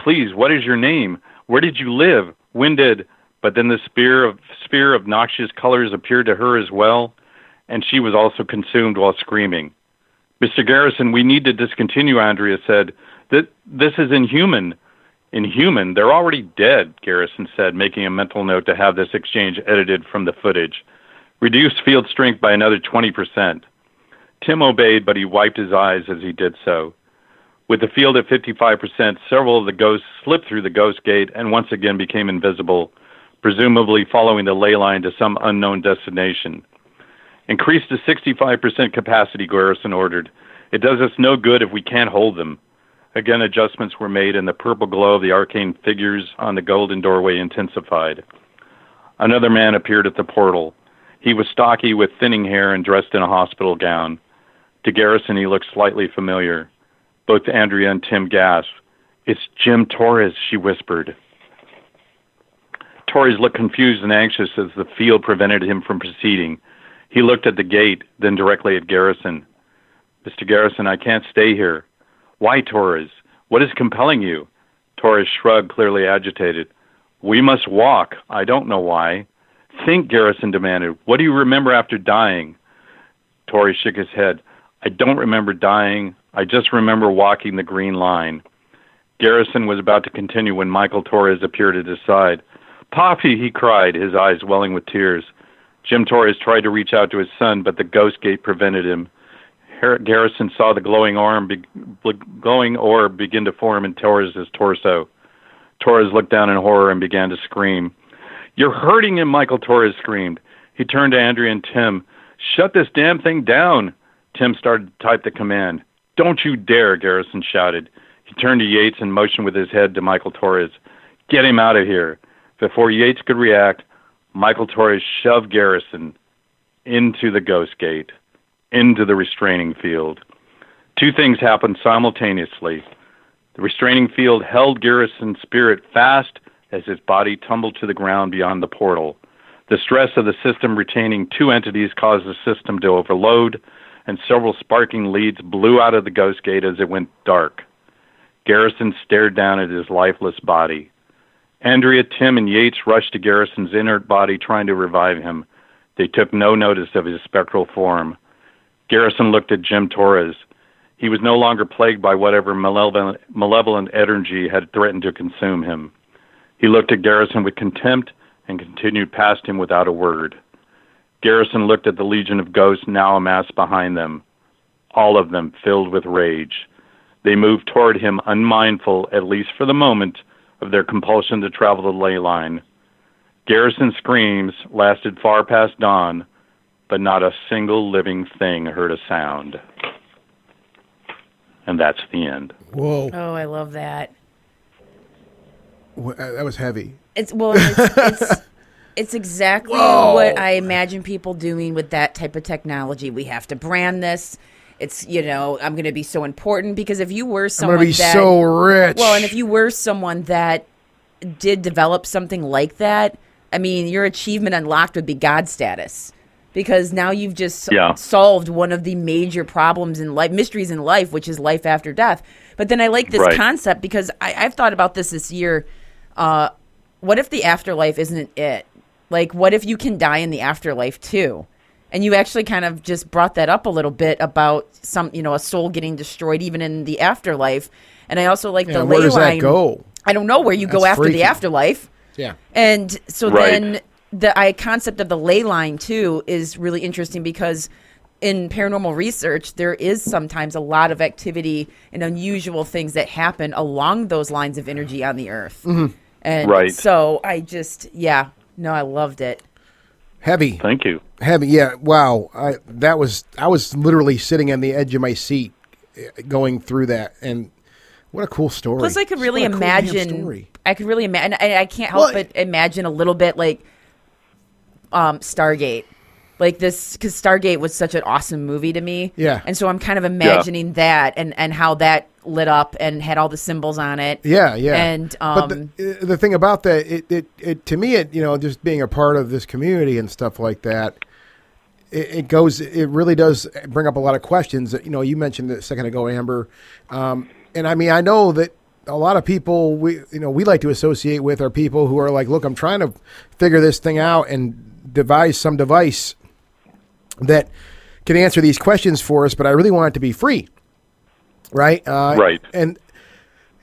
Please, what is your name? Where did you live? When did... But then the spear of, sphere of noxious colors appeared to her as well, and she was also consumed while screaming. Mister Garrison, we need to discontinue, Andrea said. That this is inhuman. Inhuman? They're already dead, Garrison said, making a mental note to have this exchange edited from the footage. Reduced field strength by another twenty percent. Tim obeyed, but he wiped his eyes as he did so. With the field at fifty-five percent, several of the ghosts slipped through the ghost gate and once again became invisible, presumably following the ley line to some unknown destination. Increased to sixty-five percent capacity, Garrison ordered. It does us no good if we can't hold them. Again, adjustments were made, and the purple glow of the arcane figures on the golden doorway intensified. Another man appeared at the portal. He was stocky with thinning hair and dressed in a hospital gown. To Garrison, he looked slightly familiar. Both Andrea and Tim gasped. It's Jim Torres, she whispered. Torres looked confused and anxious as the field prevented him from proceeding. He looked at the gate, then directly at Garrison. Mister Garrison, I can't stay here. Why, Torres? What is compelling you? Torres shrugged, clearly agitated. We must walk. I don't know why. Think, Garrison demanded. What do you remember after dying? Torres shook his head. I don't remember dying. I just remember walking the green line. Garrison was about to continue when Michael Torres appeared at his side. Poppy, he cried, his eyes welling with tears. Jim Torres tried to reach out to his son, but the ghost gate prevented him. Garrison saw the glowing orb, glowing orb begin to form in Torres' torso. Torres looked down in horror and began to scream. You're hurting him, Michael Torres screamed. He turned to Andrea and Tim. Shut this damn thing down. Tim started to type the command. Don't you dare, Garrison shouted. He turned to Yates and motioned with his head to Michael Torres. Get him out of here. Before Yates could react, Michael Torres shoved Garrison into the ghost gate, into the restraining field. Two things happened simultaneously. The restraining field held Garrison's spirit fast as his body tumbled to the ground beyond the portal. The stress of the system retaining two entities caused the system to overload, and several sparking leads blew out of the ghost gate as it went dark. Garrison stared down at his lifeless body. Andrea, Tim, and Yates rushed to Garrison's inert body, trying to revive him. They took no notice of his spectral form. Garrison looked at Jim Torres. He was no longer plagued by whatever malevolent, malevolent energy had threatened to consume him. He looked at Garrison with contempt and continued past him without a word. Garrison looked at the legion of ghosts now amassed behind them, all of them filled with rage. They moved toward him, unmindful, at least for the moment, of their compulsion to travel the ley line. Garrison's screams lasted far past dawn, but not a single living thing heard a sound. And that's the end. Whoa. Oh, I love that. Well, that was heavy. It's well, it's, it's it's exactly Whoa. What I imagine people doing with that type of technology. We have to brand this. It's, you know, I'm going to be so important, because if you were someone I'm gonna be that, so rich. Well, and if you were someone that did develop something like that, I mean, your achievement unlocked would be God status, because now you've just yeah. solved one of the major problems in life, mysteries in life, which is life after death. But then I like this right. concept, because I, I've thought about this this year. Uh, what if the afterlife isn't it? Like, what if you can die in the afterlife too? And you actually kind of just brought that up a little bit about some, you know, a soul getting destroyed even in the afterlife. And I also like yeah, the ley line. Where does that go? I don't know where you That's go after freaky. The afterlife. Yeah. And so right. then the I, concept of the ley line too is really interesting, because in paranormal research, there is sometimes a lot of activity and unusual things that happen along those lines of energy on the earth. Mm-hmm. And right. so I just, yeah, no, I loved it. Heavy. Thank you. Heavy. Yeah. Wow. I, that was, I was literally sitting on the edge of my seat going through that. And what a cool story. Plus I could really what a imagine, cool story. I could really imagine, I can't help well, but imagine a little bit like um, Stargate. Like this, because Stargate was such an awesome movie to me. Yeah. And so I'm kind of imagining yeah. that and, and how that lit up and had all the symbols on it. Yeah, yeah. And um, but the, the thing about that, it, it, it to me, it you know, just being a part of this community and stuff like that, it, it goes, it really does bring up a lot of questions. That, you know, you mentioned a second ago, Amber, um, and I mean, I know that a lot of people we you know we like to associate with are people who are like, look, I'm trying to figure this thing out and devise some device that can answer these questions for us, but I really want it to be free, right? Uh, right. And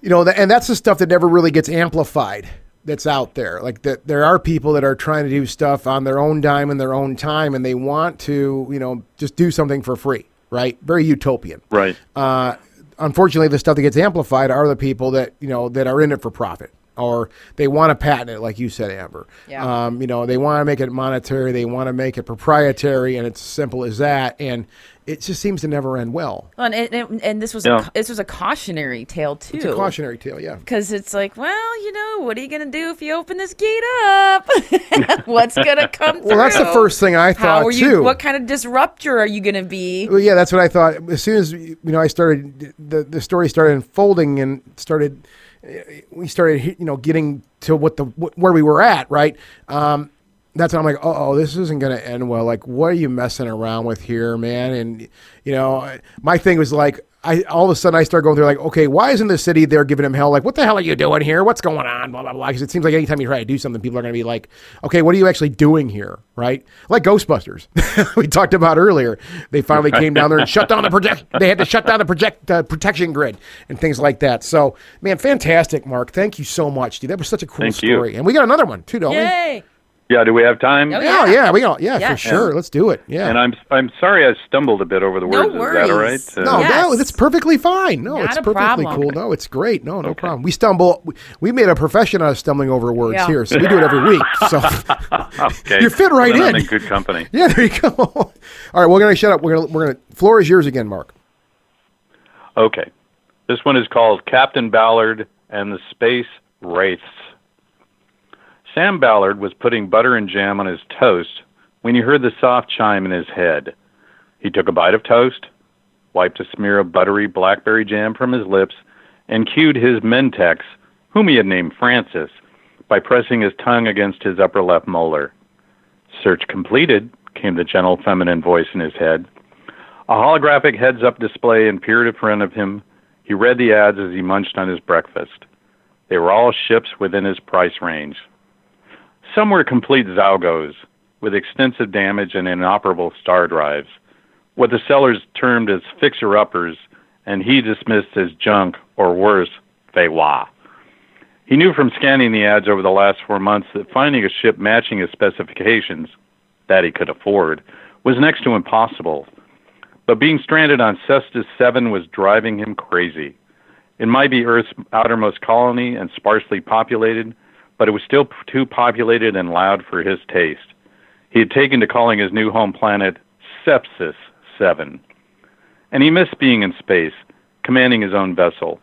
you know, th- and that's the stuff that never really gets amplified. That's out there. Like that, there are people that are trying to do stuff on their own dime and their own time, and they want to, you know, just do something for free, right? Very utopian, right? Uh, unfortunately, the stuff that gets amplified are the people that you know that are in it for profit, or they want to patent it, like you said, Amber. Yeah. Um, you know, they want to make it monetary. They want to make it proprietary, and it's as simple as that. And it just seems to never end well. And and, and this was yeah. a, this was a cautionary tale, too. It's a cautionary tale, yeah. Because it's like, well, you know, what are you going to do if you open this gate up? What's going to come well, through? Well, that's the first thing I thought, How are you, too. What kind of disruptor are you going to be? Well, yeah, that's what I thought. As soon as, you know, I started, the, the story started unfolding and started... we started, you know, getting to what the where we were at, right? Um, that's when I'm like, oh, this isn't going to end well. Like, what are you messing around with here, man? And you know, my thing was like, I all of a sudden I start going through like, okay, why isn't the city there giving him hell? Like, what the hell are you doing here? What's going on? Blah blah blah. Because it seems like anytime you try to do something, people are going to be like, okay, what are you actually doing here, right? Like Ghostbusters, we talked about earlier. They finally came down there and shut down the project. They had to shut down the project uh, protection grid and things like that. So, man, fantastic, Mark. Thank you so much, dude. That was such a cool Thank story, you. And we got another one too, don't Yay. we? Yeah. Do we have time? Oh, yeah, yeah, yeah, we got yeah, yeah for sure. And, let's do it. Yeah. And I'm I'm sorry I stumbled a bit over the words. No worries. Is that all right? Uh, no, yes. no, that's perfectly fine. No, Not it's perfectly problem. cool. No, it's great. No, no okay. problem. We stumble. We, we made a profession out of stumbling over words yeah. here, so we do it every week. So okay. you fit right well, in. I'm in good company. Yeah, there you go. All right, we're gonna shut up. We're gonna we're gonna floor is yours again, Mark. Okay, this one is called Captain Ballard and the Space Wraiths. Sam Ballard was putting butter and jam on his toast when he heard the soft chime in his head. He took a bite of toast, wiped a smear of buttery blackberry jam from his lips, and cued his Mentex, whom he had named Francis, by pressing his tongue against his upper left molar. Search completed, came the gentle feminine voice in his head. A holographic heads-up display appeared in front of him. He read the ads as he munched on his breakfast. They were all ships within his price range. Some were complete Zalgos, with extensive damage and inoperable star drives, what the sellers termed as fixer-uppers, and he dismissed as junk, or worse, fey-wah. He knew from scanning the ads over the last four months that finding a ship matching his specifications, that he could afford, was next to impossible. But being stranded on Cestus seven was driving him crazy. It might be Earth's outermost colony and sparsely populated, but it was still too populated and loud for his taste. He had taken to calling his new home planet Sepsis seven. And he missed being in space, commanding his own vessel.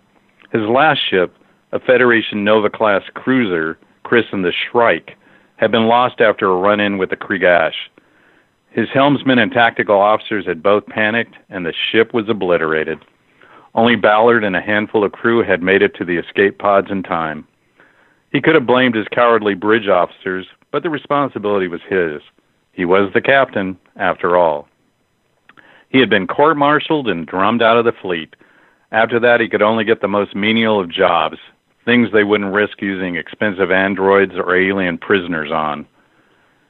His last ship, a Federation Nova-class cruiser, christened the Shrike, had been lost after a run-in with the Krigash. His helmsman and tactical officers had both panicked, and the ship was obliterated. Only Ballard and a handful of crew had made it to the escape pods in time. He could have blamed his cowardly bridge officers, but the responsibility was his. He was the captain, after all. He had been court-martialed and drummed out of the fleet. After that, he could only get the most menial of jobs, things they wouldn't risk using expensive androids or alien prisoners on.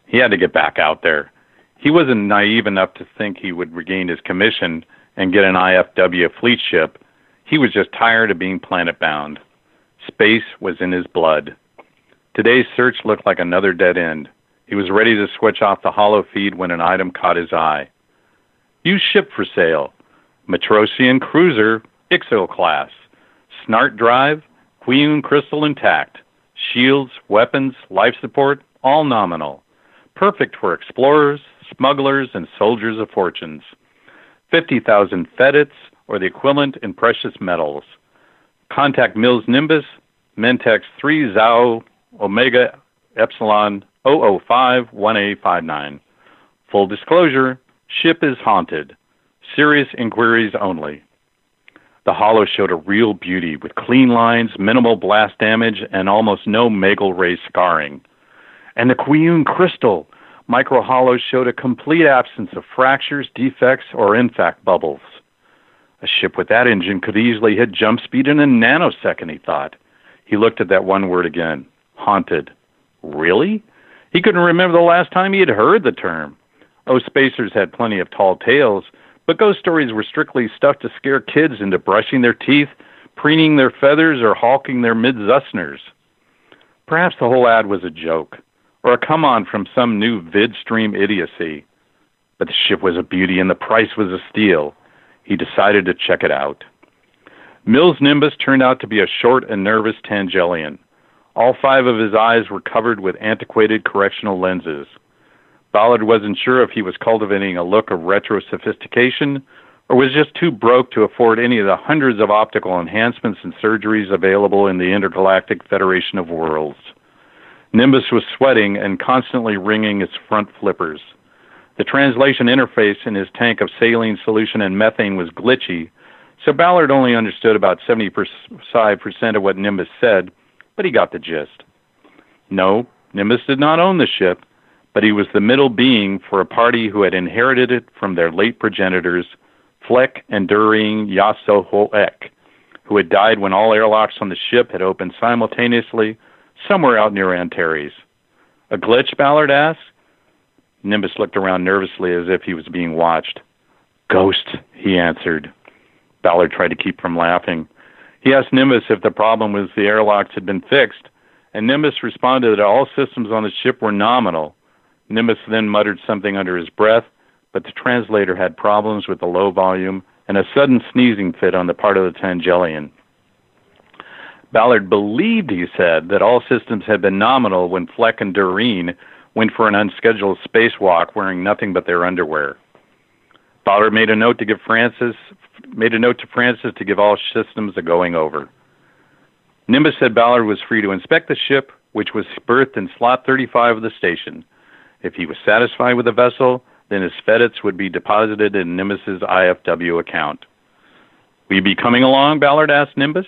He had to get back out there. He wasn't naive enough to think he would regain his commission and get an I F W fleet ship. He was just tired of being planet-bound. Space was in his blood. Today's search looked like another dead end. He was ready to switch off the hollow feed when an item caught his eye. New ship for sale. Matrosian cruiser, Ixo class. Snart drive, Queen crystal intact. Shields, weapons, life support, all nominal. Perfect for explorers, smugglers, and soldiers of fortunes. fifty thousand fedits, or the equivalent in precious metals. Contact Mills Nimbus, Mentex three Zao Omega Epsilon zero zero five one A five nine. Full disclosure, ship is haunted. Serious inquiries only. The Hollow showed a real beauty with clean lines, minimal blast damage, and almost no Megal ray scarring. And the Kwiyun Crystal Micro Hollow showed a complete absence of fractures, defects, or infact bubbles. A ship with that engine could easily hit jump speed in a nanosecond, he thought. He looked at that one word again. Haunted. Really? He couldn't remember the last time he had heard the term. Oh, spacers had plenty of tall tales, but ghost stories were strictly stuff to scare kids into brushing their teeth, preening their feathers, or hawking their midzusners. Perhaps the whole ad was a joke, or a come-on from some new vidstream idiocy. But the ship was a beauty and the price was a steal. He decided to check it out. Mills Nimbus turned out to be a short and nervous Tangelian. All five of his eyes were covered with antiquated correctional lenses. Ballard wasn't sure if he was cultivating a look of retro-sophistication or was just too broke to afford any of the hundreds of optical enhancements and surgeries available in the Intergalactic Federation of Worlds. Nimbus was sweating and constantly wringing his front flippers. The translation interface in his tank of saline solution and methane was glitchy, so Ballard only understood about seventy-five percent of what Nimbus said, but he got the gist. No, Nimbus did not own the ship, but he was the middle being for a party who had inherited it from their late progenitors, Fleck and Durying Yasohoek, who had died when all airlocks on the ship had opened simultaneously somewhere out near Antares. A glitch, Ballard asked? Nimbus looked around nervously as if he was being watched. Ghost, he answered. Ballard tried to keep from laughing. He asked Nimbus if the problem was the airlocks had been fixed, and Nimbus responded that all systems on the ship were nominal. Nimbus then muttered something under his breath, but the translator had problems with the low volume and a sudden sneezing fit on the part of the Tangelian. Ballard believed, he said, that all systems had been nominal when Fleck and Doreen went for an unscheduled spacewalk wearing nothing but their underwear. Ballard made a note to give Francis made a note to Francis to give all systems a going over. Nimbus said Ballard was free to inspect the ship, which was berthed in slot thirty-five of the station. If he was satisfied with the vessel, then his FedEx would be deposited in Nimbus's I F W account. Will you be coming along, Ballard asked Nimbus.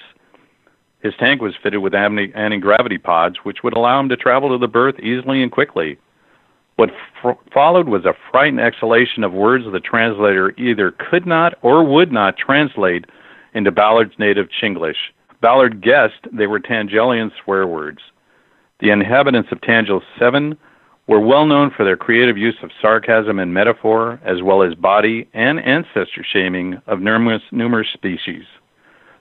His tank was fitted with anti-gravity pods, which would allow him to travel to the berth easily and quickly. What f- followed was a frightened exhalation of words the translator either could not or would not translate into Ballard's native Chinglish. Ballard guessed they were Tangelian swear words. The inhabitants of Tangel seven were well known for their creative use of sarcasm and metaphor, as well as body and ancestor shaming of numerous, numerous species.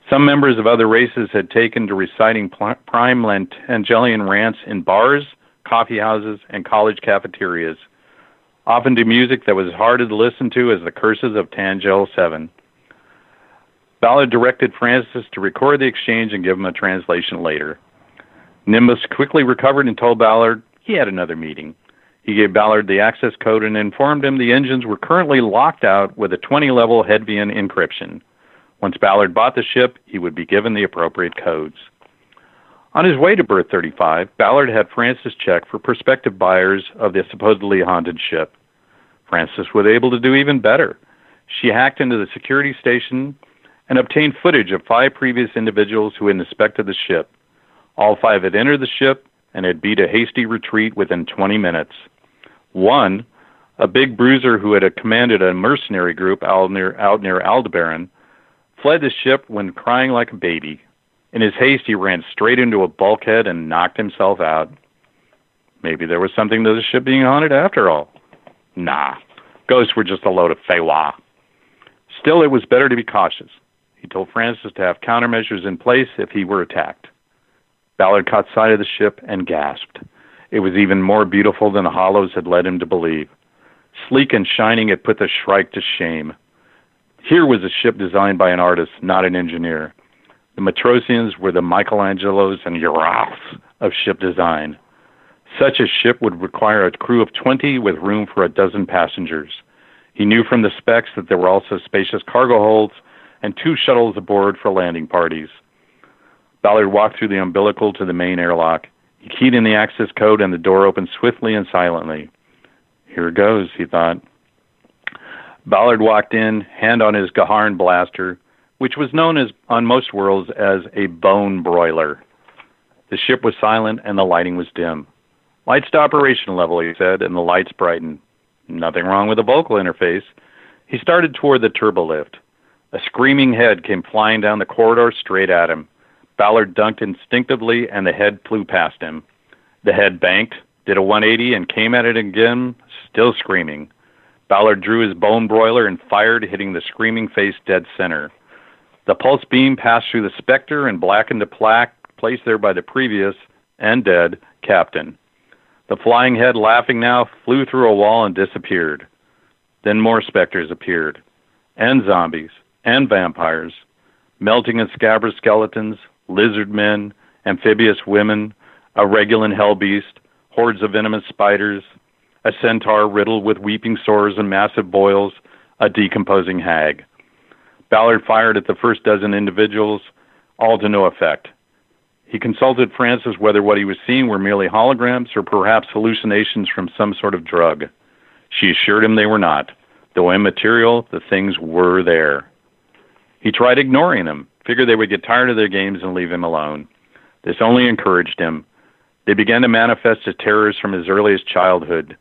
Some members of other races had taken to reciting prime Tangelian rants in bars, coffee houses, and college cafeterias, often to music that was as hard to listen to as the curses of Tangel seven. Ballard directed Francis to record the exchange and give him a translation later. Nimbus quickly recovered and told Ballard he had another meeting. He gave Ballard the access code and informed him the engines were currently locked out with a twenty-level Hedvian encryption. Once Ballard bought the ship, he would be given the appropriate codes. On his way to berth thirty-five, Ballard had Francis check for prospective buyers of the supposedly haunted ship. Francis was able to do even better. She hacked into the security station and obtained footage of five previous individuals who had inspected the ship. All five had entered the ship and had beat a hasty retreat within twenty minutes. One, a big bruiser who had commanded a mercenary group out near, out near Aldebaran, fled the ship when crying like a baby. In his haste, he ran straight into a bulkhead and knocked himself out. Maybe there was something to the ship being haunted after all. Nah, ghosts were just a load of feywa. Still, it was better to be cautious. He told Francis to have countermeasures in place if he were attacked. Ballard caught sight of the ship and gasped. It was even more beautiful than the Hollows had led him to believe. Sleek and shining, it put the Shrike to shame. Here was a ship designed by an artist, not an engineer. The Matrosians were the Michelangelos and Urals of ship design. Such a ship would require a crew of twenty with room for a dozen passengers. He knew from the specs that there were also spacious cargo holds and two shuttles aboard for landing parties. Ballard walked through the umbilical to the main airlock. He keyed in the access code and the door opened swiftly and silently. here goes, he thought. Ballard walked in, hand on his Gaharn blaster, which was known as on most worlds as a bone broiler. The ship was silent and the lighting was dim. Lights to operation level, he said, and the lights brightened. Nothing wrong with the vocal interface. He started toward the turbolift. A screaming head came flying down the corridor straight at him. Ballard dunked instinctively, and the head flew past him. The head banked, did a one eighty, and came at it again, still screaming. Ballard drew his bone broiler and fired, hitting the screaming face dead center. The pulse beam passed through the specter and blackened the plaque placed there by the previous, and dead, captain. The flying head, laughing now, flew through a wall and disappeared. Then more specters appeared, and zombies, and vampires, melting and scabrous skeletons, lizard men, amphibious women, a Regulan hell beast, hordes of venomous spiders, a centaur riddled with weeping sores and massive boils, a decomposing hag. Ballard fired at the first dozen individuals, all to no effect. He consulted Francis whether what he was seeing were merely holograms or perhaps hallucinations from some sort of drug. She assured him they were not. Though immaterial, the things were there. He tried ignoring them, figured they would get tired of their games and leave him alone. This only encouraged him. They began to manifest as terrors from his earliest childhood,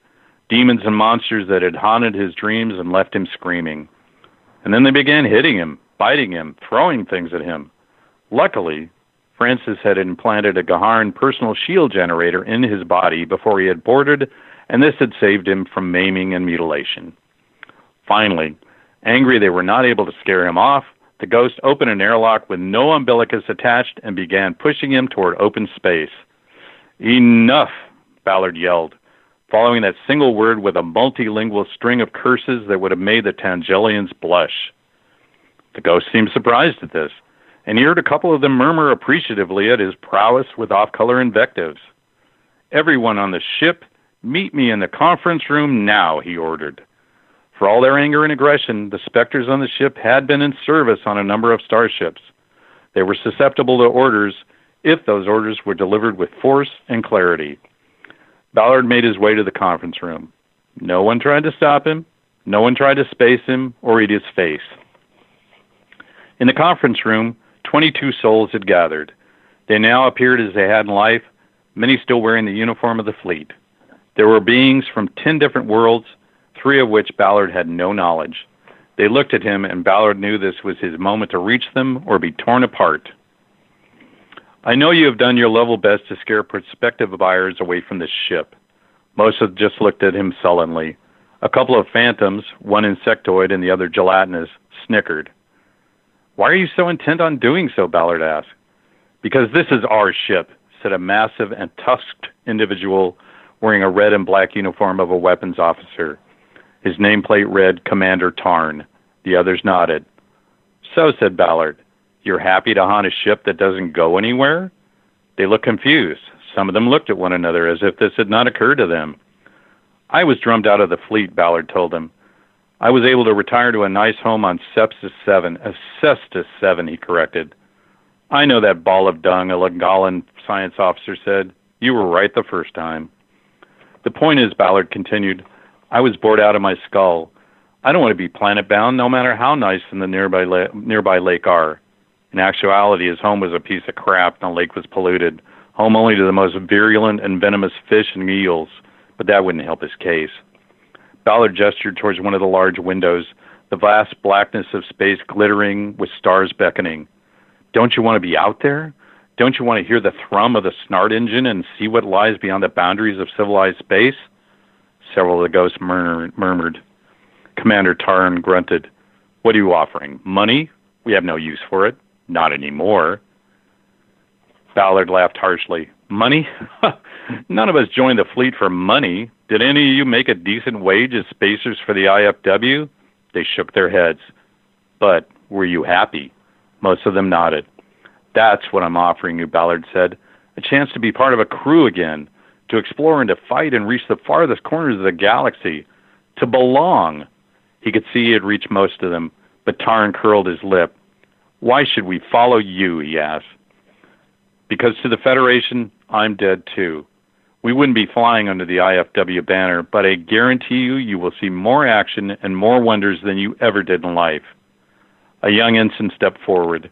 demons and monsters that had haunted his dreams and left him screaming. And then they began hitting him, biting him, throwing things at him. Luckily, Francis had implanted a Gaharn personal shield generator in his body before he had boarded, and this had saved him from maiming and mutilation. Finally, angry they were not able to scare him off, the ghost opened an airlock with no umbilicus attached and began pushing him toward open space. "Enough!" Ballard yelled, following that single word with a multilingual string of curses that would have made the Tangelians blush. The ghost seemed surprised at this, and he heard a couple of them murmur appreciatively at his prowess with off-color invectives. "Everyone on the ship, meet me in the conference room now," he ordered. For all their anger and aggression, the specters on the ship had been in service on a number of starships. They were susceptible to orders if those orders were delivered with force and clarity. Ballard made his way to the conference room. No one tried to stop him. No one tried to space him or eat his face. In the conference room, twenty-two souls had gathered. They now appeared as they had in life, many still wearing the uniform of the fleet. There were beings from ten different worlds, three of which Ballard had no knowledge. They looked at him, and Ballard knew this was his moment to reach them or be torn apart. "I know you have done your level best to scare prospective buyers away from this ship." Most of them just looked at him sullenly. A couple of phantoms, one insectoid and the other gelatinous, snickered. "Why are you so intent on doing so?" Ballard asked. "Because this is our ship," said a massive and tusked individual wearing a red and black uniform of a weapons officer. His nameplate read, "Commander Tarn." The others nodded. "So," said Ballard, "you're happy to haunt a ship that doesn't go anywhere?" They looked confused. Some of them looked at one another as if this had not occurred to them. "I was drummed out of the fleet," Ballard told them. "I was able to retire to a nice home on Sepsis seven. A Cestus seven, he corrected. "I know that ball of dung," a Langalan science officer said. "You were right the first time." "The point is," Ballard continued, "I was bored out of my skull. I don't want to be planet-bound, no matter how nice in the nearby, la- nearby lake are." In actuality, his home was a piece of crap, and the lake was polluted, home only to the most virulent and venomous fish and eels, but that wouldn't help his case. Ballard gestured towards one of the large windows, the vast blackness of space glittering with stars beckoning. "Don't you want to be out there? Don't you want to hear the thrum of the Snart engine and see what lies beyond the boundaries of civilized space?" Several of the ghosts murmur- murmured. Commander Tarn grunted. "What are you offering? Money? We have no use for it. Not anymore." Ballard laughed harshly. "Money? None of us joined the fleet for money. Did any of you make a decent wage as spacers for the I F W? They shook their heads. "But were you happy?" Most of them nodded. "That's what I'm offering you," Ballard said. "A chance to be part of a crew again, to explore and to fight and reach the farthest corners of the galaxy, to belong." He could see he had reached most of them, but Tarn curled his lip. "Why should we follow you?" he asked. "Because to the Federation, I'm dead too. we wouldn't be flying under the I F W banner, but I guarantee you, you will see more action and more wonders than you ever did in life. A young ensign stepped forward.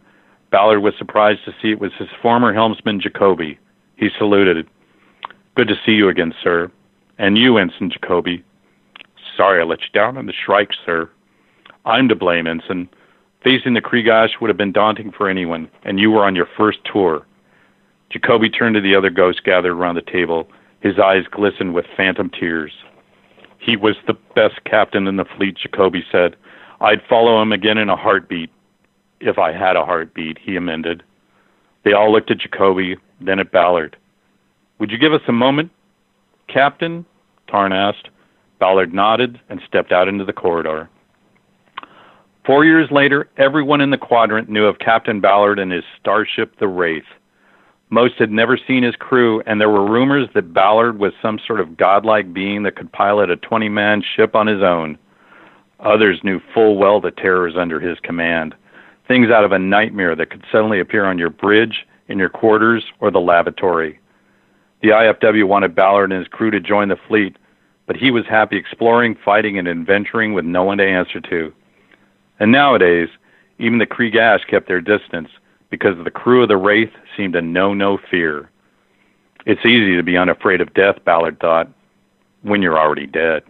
Ballard was surprised to see it was his former helmsman, Jacoby. He saluted. Good to see you again, sir. And you, Ensign Jacoby. Sorry I let you down on the Shrike, sir. I'm to blame, Ensign. Facing the Krigash would have been daunting for anyone, and you were on your first tour. Jacoby turned to the other ghosts gathered around the table. His eyes glistened with phantom tears. He was the best captain in the fleet, Jacoby said. I'd follow him again in a heartbeat. If I had a heartbeat, he amended. They all looked at Jacoby, then at Ballard. Would you give us a moment, Captain? Tarn asked. Ballard nodded and stepped out into the corridor. Four years later, everyone in the quadrant knew of Captain Ballard and his starship, the Wraith. Most had never seen his crew, and there were rumors that Ballard was some sort of godlike being that could pilot a twenty-man ship on his own. Others knew full well the terrors under his command, things out of a nightmare that could suddenly appear on your bridge, in your quarters, or the lavatory. The I F W wanted Ballard and his crew to join the fleet, but he was happy exploring, fighting, and adventuring with no one to answer to. And nowadays, even the Krigash kept their distance, because the crew of the Wraith seemed to know no fear. It's easy to be unafraid of death, Ballard thought, when you're already dead.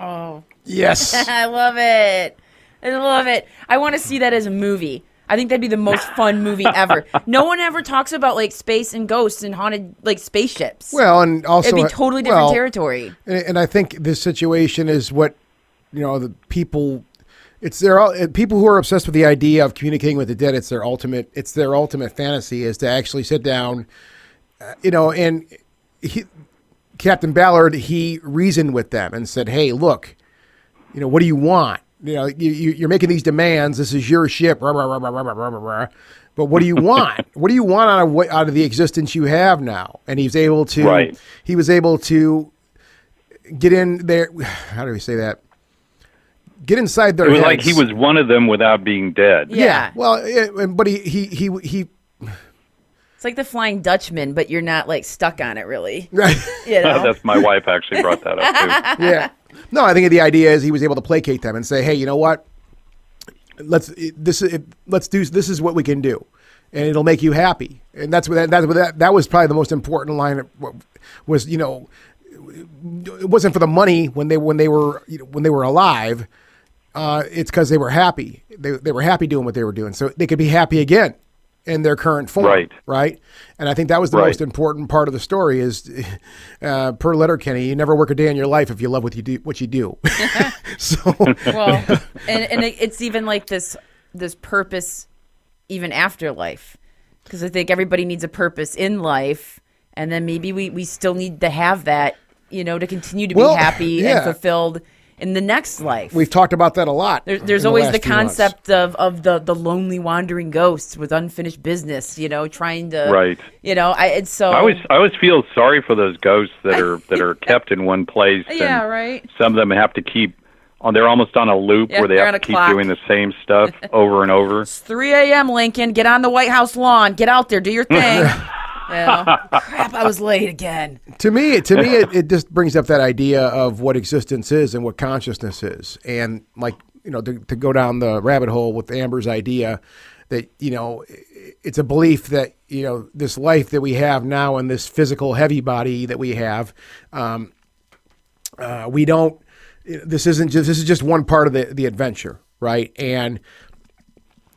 Oh. Yes. I love it. I love it. I want to see that as a movie. I think that'd be the most fun movie ever. No one ever talks about like space and ghosts and haunted like spaceships. Well, and also it'd be totally different well, territory. And I think this situation is what, you know, the people. It's their people who are obsessed with the idea of communicating with the dead. It's their ultimate. It's their ultimate fantasy is to actually sit down, uh, you know. And he, Captain Ballard, he reasoned with them and said, "Hey, look, you know, what do you want? You know, you, you, you're making these demands. This is your ship. Rah, rah, rah, rah, rah, rah, rah. But what do you want? What do you want out of out of the existence you have now?" And he's able to. Right. He was able to get in there. How do we say that? Get inside their heads. It was heads. Like he was one of them without being dead. Yeah. yeah. Well, yeah, but he, he, he, he. It's like the Flying Dutchman, but you're not like stuck on it really. Right. You know? That's my wife actually brought that up too. Yeah. No, I think the idea is he was able to placate them and say, "Hey, you know what? Let's this let's do this is what we can do, and it'll make you happy." And that's what that that's what that, that was probably the most important line. Was you know, it wasn't for the money when they when they were you know, when they were alive. Uh, it's because they were happy. They they were happy doing what they were doing, so they could be happy again in their current form, right? Right? And I think that was the right. most important part of the story. Is uh, per Letterkenny, you never work a day in your life if you love what you do. What you do. So well, and, and it's even like this this purpose even after life, because I think everybody needs a purpose in life, and then maybe we, we still need to have that, you know, to continue to be well, happy yeah. and fulfilled. In the next life. We've talked about that a lot. There, there's always the, the concept of, of the, the lonely wandering ghosts with unfinished business, you know, trying to, right. you know, I, and so. I always, I always feel sorry for those ghosts that are that are kept in one place. Yeah, and right. Some of them have to keep, on. they're almost on a loop yeah, where they have to keep clock. doing the same stuff over and over. It's three a.m., Lincoln. Get on the White House lawn. Get out there. Do your thing. Yeah. Crap, I was late again. To me, to me, it, it just brings up that idea of what existence is and what consciousness is. And like, you know, to, to go down the rabbit hole with Amber's idea that, you know, it's a belief that, you know, this life that we have now and this physical heavy body that we have, um, uh, we don't, this isn't just, this is just one part of the, the adventure. Right. And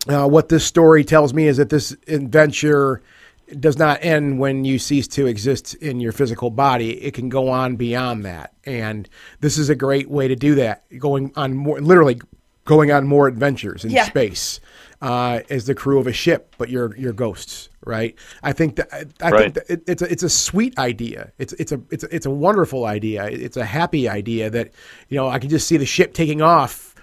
uh, what this story tells me is that this adventure it does not end when you cease to exist in your physical body. It can go on beyond that. And this is a great way to do that, going on more, literally going on more adventures in yeah. space uh, as the crew of a ship, but you're, you're ghosts, right? I think that, I right. think that it, it's, a, it's a sweet idea. It's, it's, a, it's, a, it's a wonderful idea. It's a happy idea that, you know, I can just see the ship taking off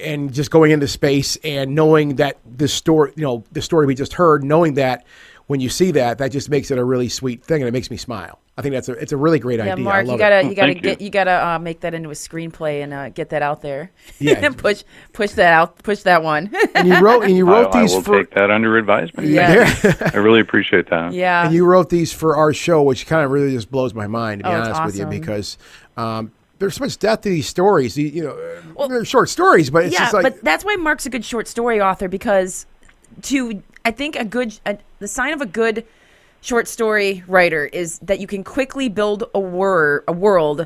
and just going into space and knowing that this story, you know, the story we just heard, knowing that when you see that, that just makes it a really sweet thing, and it makes me smile. I think that's a it's a really great yeah, idea. Mark, I love you gotta it. you gotta Thank get you, you gotta uh, make that into a screenplay and uh, get that out there. Yeah, and push push that out, push that one. And you wrote and you wrote I, these. I will for, take that under advisement. Yeah, I really appreciate that. Yeah, and you wrote these for our show, which kind of really just blows my mind, to be oh, honest awesome. with you, because um, there's so much depth to these stories. You, you know, well, they're short stories, but it's yeah, just like, but that's why Mark's a good short story author, because to I think a good a, the sign of a good short story writer is that you can quickly build a wor- a world.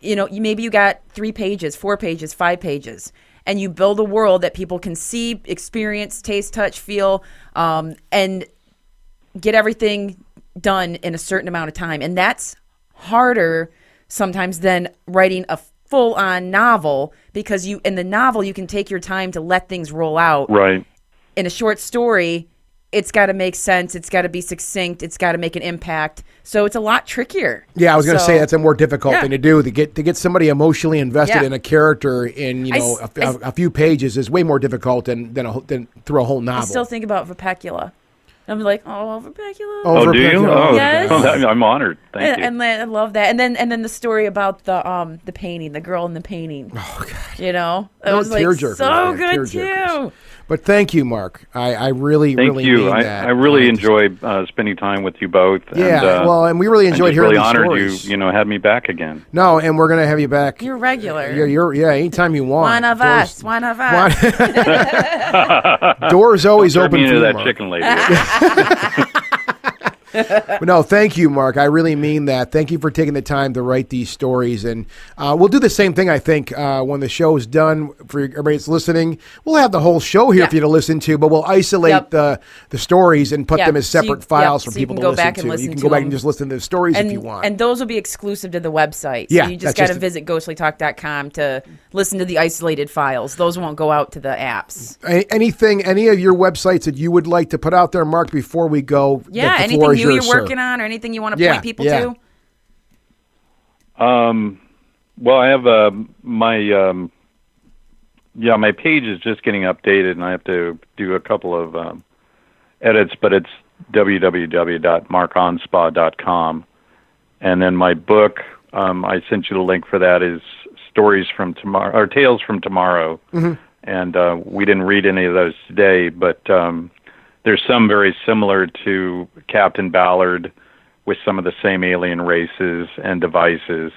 You know, you, maybe you got three pages, four pages, five pages, and you build a world that people can see, experience, taste, touch, feel, um, and get everything done in a certain amount of time. And that's harder sometimes than writing a full-on novel, because you in the novel you can take your time to let things roll out. Right. In a short story, it's got to make sense. It's got to be succinct. It's got to make an impact. So it's a lot trickier. Yeah, I was going to so, say that's a more difficult yeah. thing to do. To get to get somebody emotionally invested yeah. in a character in you know I, a, I, a few pages is way more difficult than than, a, than through a whole novel. I still think about Vapacula. I'm like, oh, Vapacula. Oh, oh do you? Oh, yes. Oh, I'm honored. Thank and, you. And I love that. And then and then the story about the um the painting, the girl in the painting. Oh God. You know, it no, was like jerkers, so man. good too. But thank you, Mark. I, I really, thank really you. mean I, that. I really enjoy uh, spending time with you both. Yeah, and, uh, well, and we really enjoyed hearing really these stories. Really honored you, you know, had me back again. No, and we're going to have you back. You're regular. You're, you're, yeah, anytime you want. One of Doors, us, one of us. One, doors always Don't open for you, that Mark. Chicken lady. No, thank you, Mark. I really mean that. Thank you for taking the time to write these stories. And uh, we'll do the same thing, I think, uh, when the show is done. For everybody that's listening, we'll have the whole show here yeah. for you to listen to, but we'll isolate yep. the, the stories and put yep. them as separate so you, files yep. for so people to listen to. Listen you can to go back them. and just listen to the stories and, if you want. And those will be exclusive to the website. So yeah, you just got to visit ghostly talk dot com to listen to the isolated files. Those won't go out to the apps. Anything, any of your websites that you would like to put out there, Mark, before we go? Yeah, anything you you're working on, or anything you want to yeah, point people yeah. to? Um, well, I have uh, my um, yeah, my page is just getting updated, and I have to do a couple of um, edits. But it's w w w dot mark onspaugh dot com, and then my book. Um, I sent you the link for that. Is Stories from Tomorrow or Tales from Tomorrow, mm-hmm. and uh, we didn't read any of those today, but. Um, There's some very similar to Captain Ballard with some of the same alien races and devices,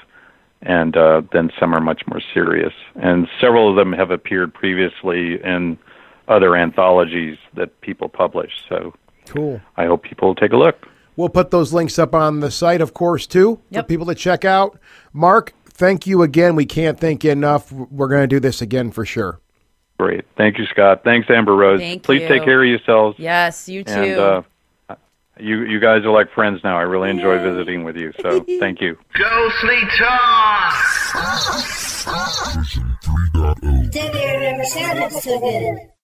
and uh, then some are much more serious. And several of them have appeared previously in other anthologies that people publish. So cool. I hope people take a look. We'll put those links up on the site, of course, too, yep. for people to check out. Mark, thank you again. We can't thank you enough. We're going to do this again for sure. Great. Thank you, Scott. Thanks, Amber Rose. Thank Please you. take care of yourselves. Yes, you too. And, uh, you, you guys are like friends now. I really enjoy Yay. visiting with you, so thank you. Ghostly Talk! Version three point oh. Damn, it never sounded so good.